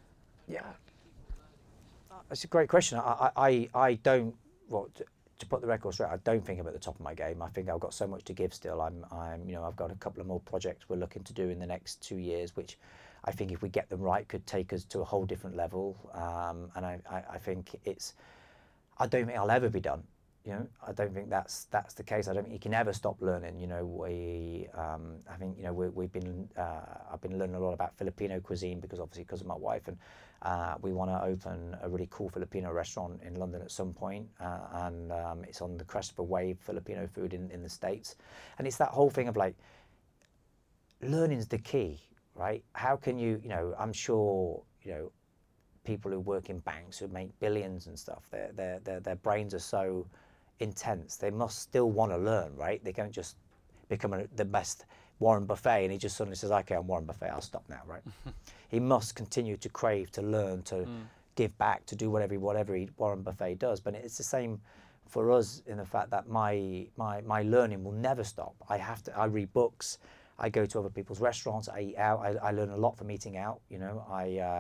Yeah. How do you keep on learning? That's a great question. I don't. Well, to put the record straight, I don't think I'm at the top of my game. I think I've got so much to give still. You know, I've got a couple of more projects we're looking to do in the next 2 years, which I think, if we get them right, could take us to a whole different level. And I think it's. I don't think I'll ever be done. You know, I don't think that's the case. I don't think you can ever stop learning. You know, I think, you know, I've been learning a lot about Filipino cuisine, because of my wife, and we want to open a really cool Filipino restaurant in London at some point, and it's on the crest of a wave, Filipino food in the States, and it's that whole thing of like, learning's the key, right? How can you know? I'm sure, you know, people who work in banks who make billions and stuff, their brains are so intense, they must still want to learn, right? They can't just become the best Warren Buffett and he just suddenly says, "Okay, I'm Warren Buffett, I'll stop now," right? He must continue to crave, to learn, to give back, to do whatever Warren Buffett does. But it's the same for us in the fact that my learning will never stop. I read books, I go to other people's restaurants, I eat out, I learn a lot from eating out, you know.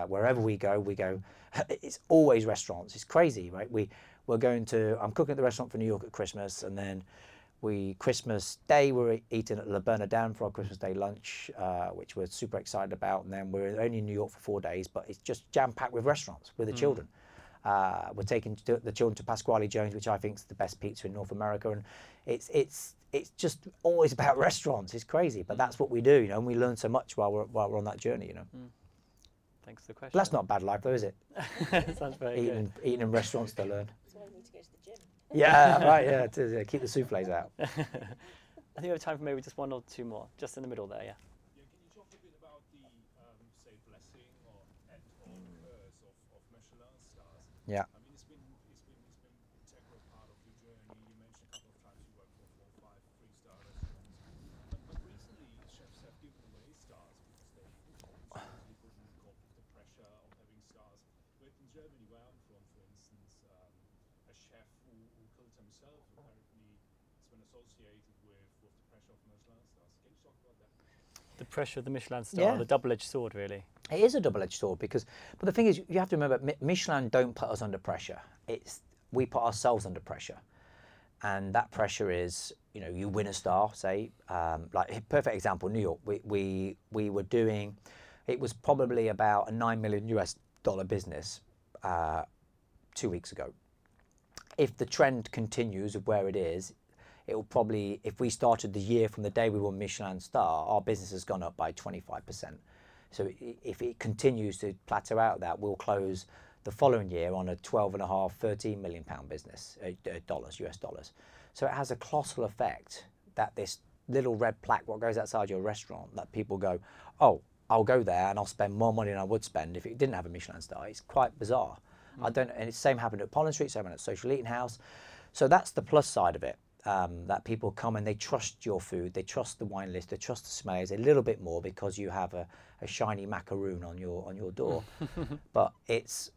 Wherever we go, it's always restaurants. It's crazy, right? I'm cooking at the restaurant for New York at Christmas, and then Christmas Day, we're eating at La Bernardin for our Christmas Day lunch, which we're super excited about, and then we're only in New York for 4 days, but it's just jam-packed with restaurants, with the children. We're taking the children to Pasquale Jones, which I think is the best pizza in North America, and it's just always about restaurants. It's crazy, but that's what we do, you know, and we learn so much while we're on that journey, you know. Mm. Thanks for the question. But that's not bad life, though, is it? Sounds very good. Eating in restaurants to learn. That's why we need to go to the gym. Yeah, right, yeah, keep the souffles out. I think we have time for maybe just one or two more, just in the middle there, yeah. Yeah. I mean, it's been an integral part of your journey. You mentioned a couple of times you worked for 4 or 5 3-star restaurants. But recently, chefs have given away stars because they couldn't cope with the pressure of having stars. But in Germany, where I'm from, for instance, a chef who killed himself apparently has been associated with the pressure of Michelin stars. Can you talk about that? The pressure of the Michelin star, yeah. The double-edged sword, really. It is a double-edged sword, but the thing is, you have to remember, Michelin don't put us under pressure. We put ourselves under pressure, and that pressure is, you know, you win a star, say, like a perfect example, New York. We were doing, it was probably about a $9 million US business 2 weeks ago. If the trend continues of where it is, it will probably, if we started the year from the day we won Michelin star, our business has gone up by 25%. So if it continues to plateau out, that we'll close the following year on a 12.5, 13 million pound business, dollars, US dollars. So it has a colossal effect that this little red plaque, what goes outside your restaurant, that people go, oh, I'll go there and I'll spend more money than I would spend if it didn't have a Michelin star. It's quite bizarre. I don't, and it's same happened at Pollen Street, same happened at Social Eating House. So that's the plus side of it, that people come and they trust your food, they trust the wine list, they trust the sommeliers a little bit more because you have a shiny macaroon on your door. But it's,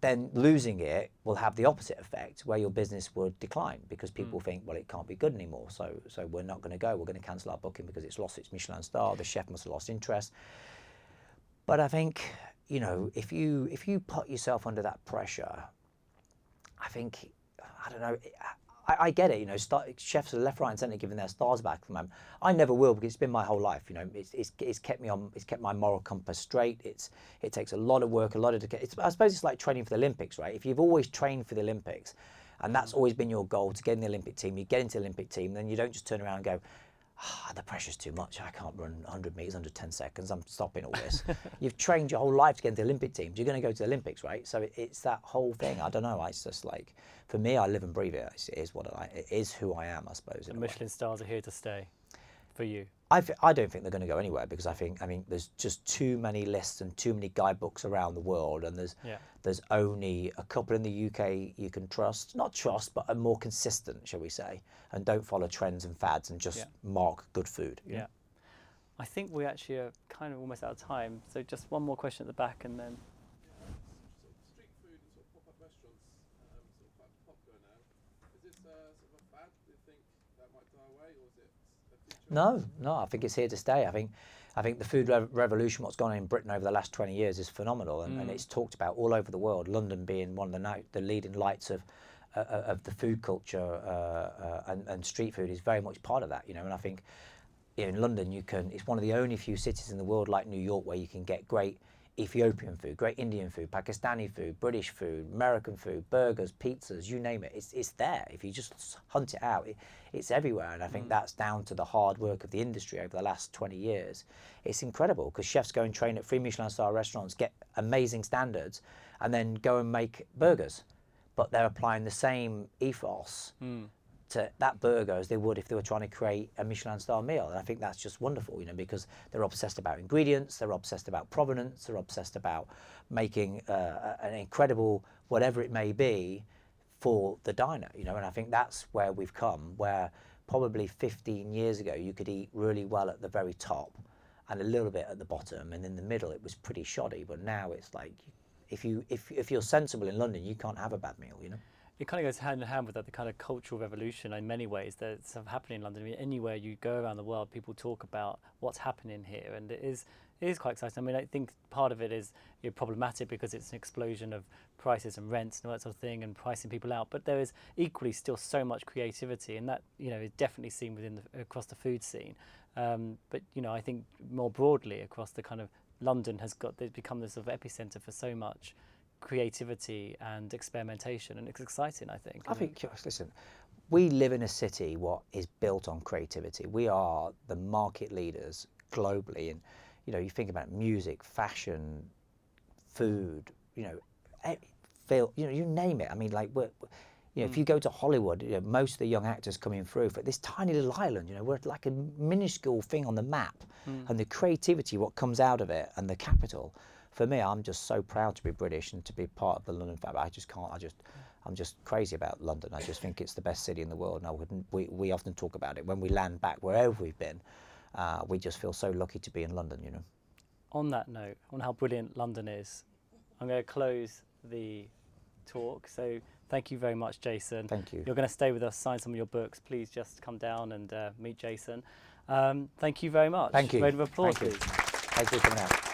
then losing it will have the opposite effect where your business would decline because people think, well, it can't be good anymore, so we're not going to go, we're going to cancel our booking because it's lost its Michelin star, the chef must have lost interest. But I think, you know, if you put yourself under that pressure, I think, I don't know, I get it, you know, chefs are left, right and centre giving their stars back from them. I never will because it's been my whole life, you know, it's kept me on, it's kept my moral compass straight. It takes a lot of work, a lot of I suppose it's like training for the Olympics, right? If you've always trained for the Olympics and that's always been your goal to get in the Olympic team, you get into the Olympic team, then you don't just turn around and go, ah, the pressure's too much, I can't run 100 metres under 10 seconds, I'm stopping all this. You've trained your whole life to get into the Olympic teams, you're going to go to the Olympics, right? So it's that whole thing, I don't know, it's just like, for me, I live and breathe it, it is who I am, I suppose. And Michelin stars are here to stay, for you? I don't think they're going to go anywhere, because I think, I mean, there's just too many lists and too many guidebooks around the world, and there's only a couple in the UK you can trust, not trust, but are more consistent, shall we say, and don't follow trends and fads and just mark good food. Yeah. I think we actually are kind of almost out of time, so just one more question at the back and then... Street food and sort of pop-up restaurants sort of quite popular now. Is this sort of a fad? Do you think that might die away, or is it... No, I think it's here to stay. I think the food revolution, what's gone on in Britain over the last 20 years is phenomenal, and it's talked about all over the world, London being one of the leading lights of the food culture, and street food is very much part of that, you know. And I think in London it's one of the only few cities in the world like New York where you can get great Ethiopian food, great Indian food, Pakistani food, British food, American food, burgers, pizzas, you name it. It's there. If you just hunt it out, it's everywhere. And I think that's down to the hard work of the industry over the last 20 years. It's incredible because chefs go and train at 3 Michelin star restaurants, get amazing standards, and then go and make burgers. But they're applying the same ethos to that burger as they would if they were trying to create a Michelin star meal. And I think that's just wonderful, you know, because they're obsessed about ingredients, they're obsessed about provenance, they're obsessed about making an incredible whatever it may be for the diner, you know. And I think that's where we've come, where probably 15 years ago you could eat really well at the very top and a little bit at the bottom, and in the middle it was pretty shoddy. But now it's like, if you're sensible in London, you can't have a bad meal, you know. It kind of goes hand in hand with that, the kind of cultural revolution in many ways that's happening in London. I mean, anywhere you go around the world, people talk about what's happening here, and it is quite exciting. I mean, I think part of it is, you know, problematic because it's an explosion of prices and rents and all that sort of thing, and pricing people out. But there is equally still so much creativity, and that, you know, is definitely seen within across the food scene. But you know, I think more broadly across the kind of London they've become this sort of epicentre for so much creativity and experimentation, and it's exciting, I think. Listen, we live in a city what is built on creativity. We are the market leaders globally, and you know, you think about music, fashion, food, you know, film, you know, you name it. I mean, like, you know, if you go to Hollywood, you know, most of the young actors coming through for this tiny little island, you know, we're like a minuscule thing on the map, and the creativity, what comes out of it, and the capital. For me, I'm just so proud to be British and to be part of the London family. I'm just crazy about London. I just think it's the best city in the world. And we often talk about it when we land back wherever we've been. We just feel so lucky to be in London, you know. On that note, on how brilliant London is, I'm going to close the talk. So thank you very much, Jason. Thank you. You're going to stay with us, sign some of your books. Please just come down and meet Jason. Thank you very much. Thank you. Round of applause. Thank you. Thank you for coming out.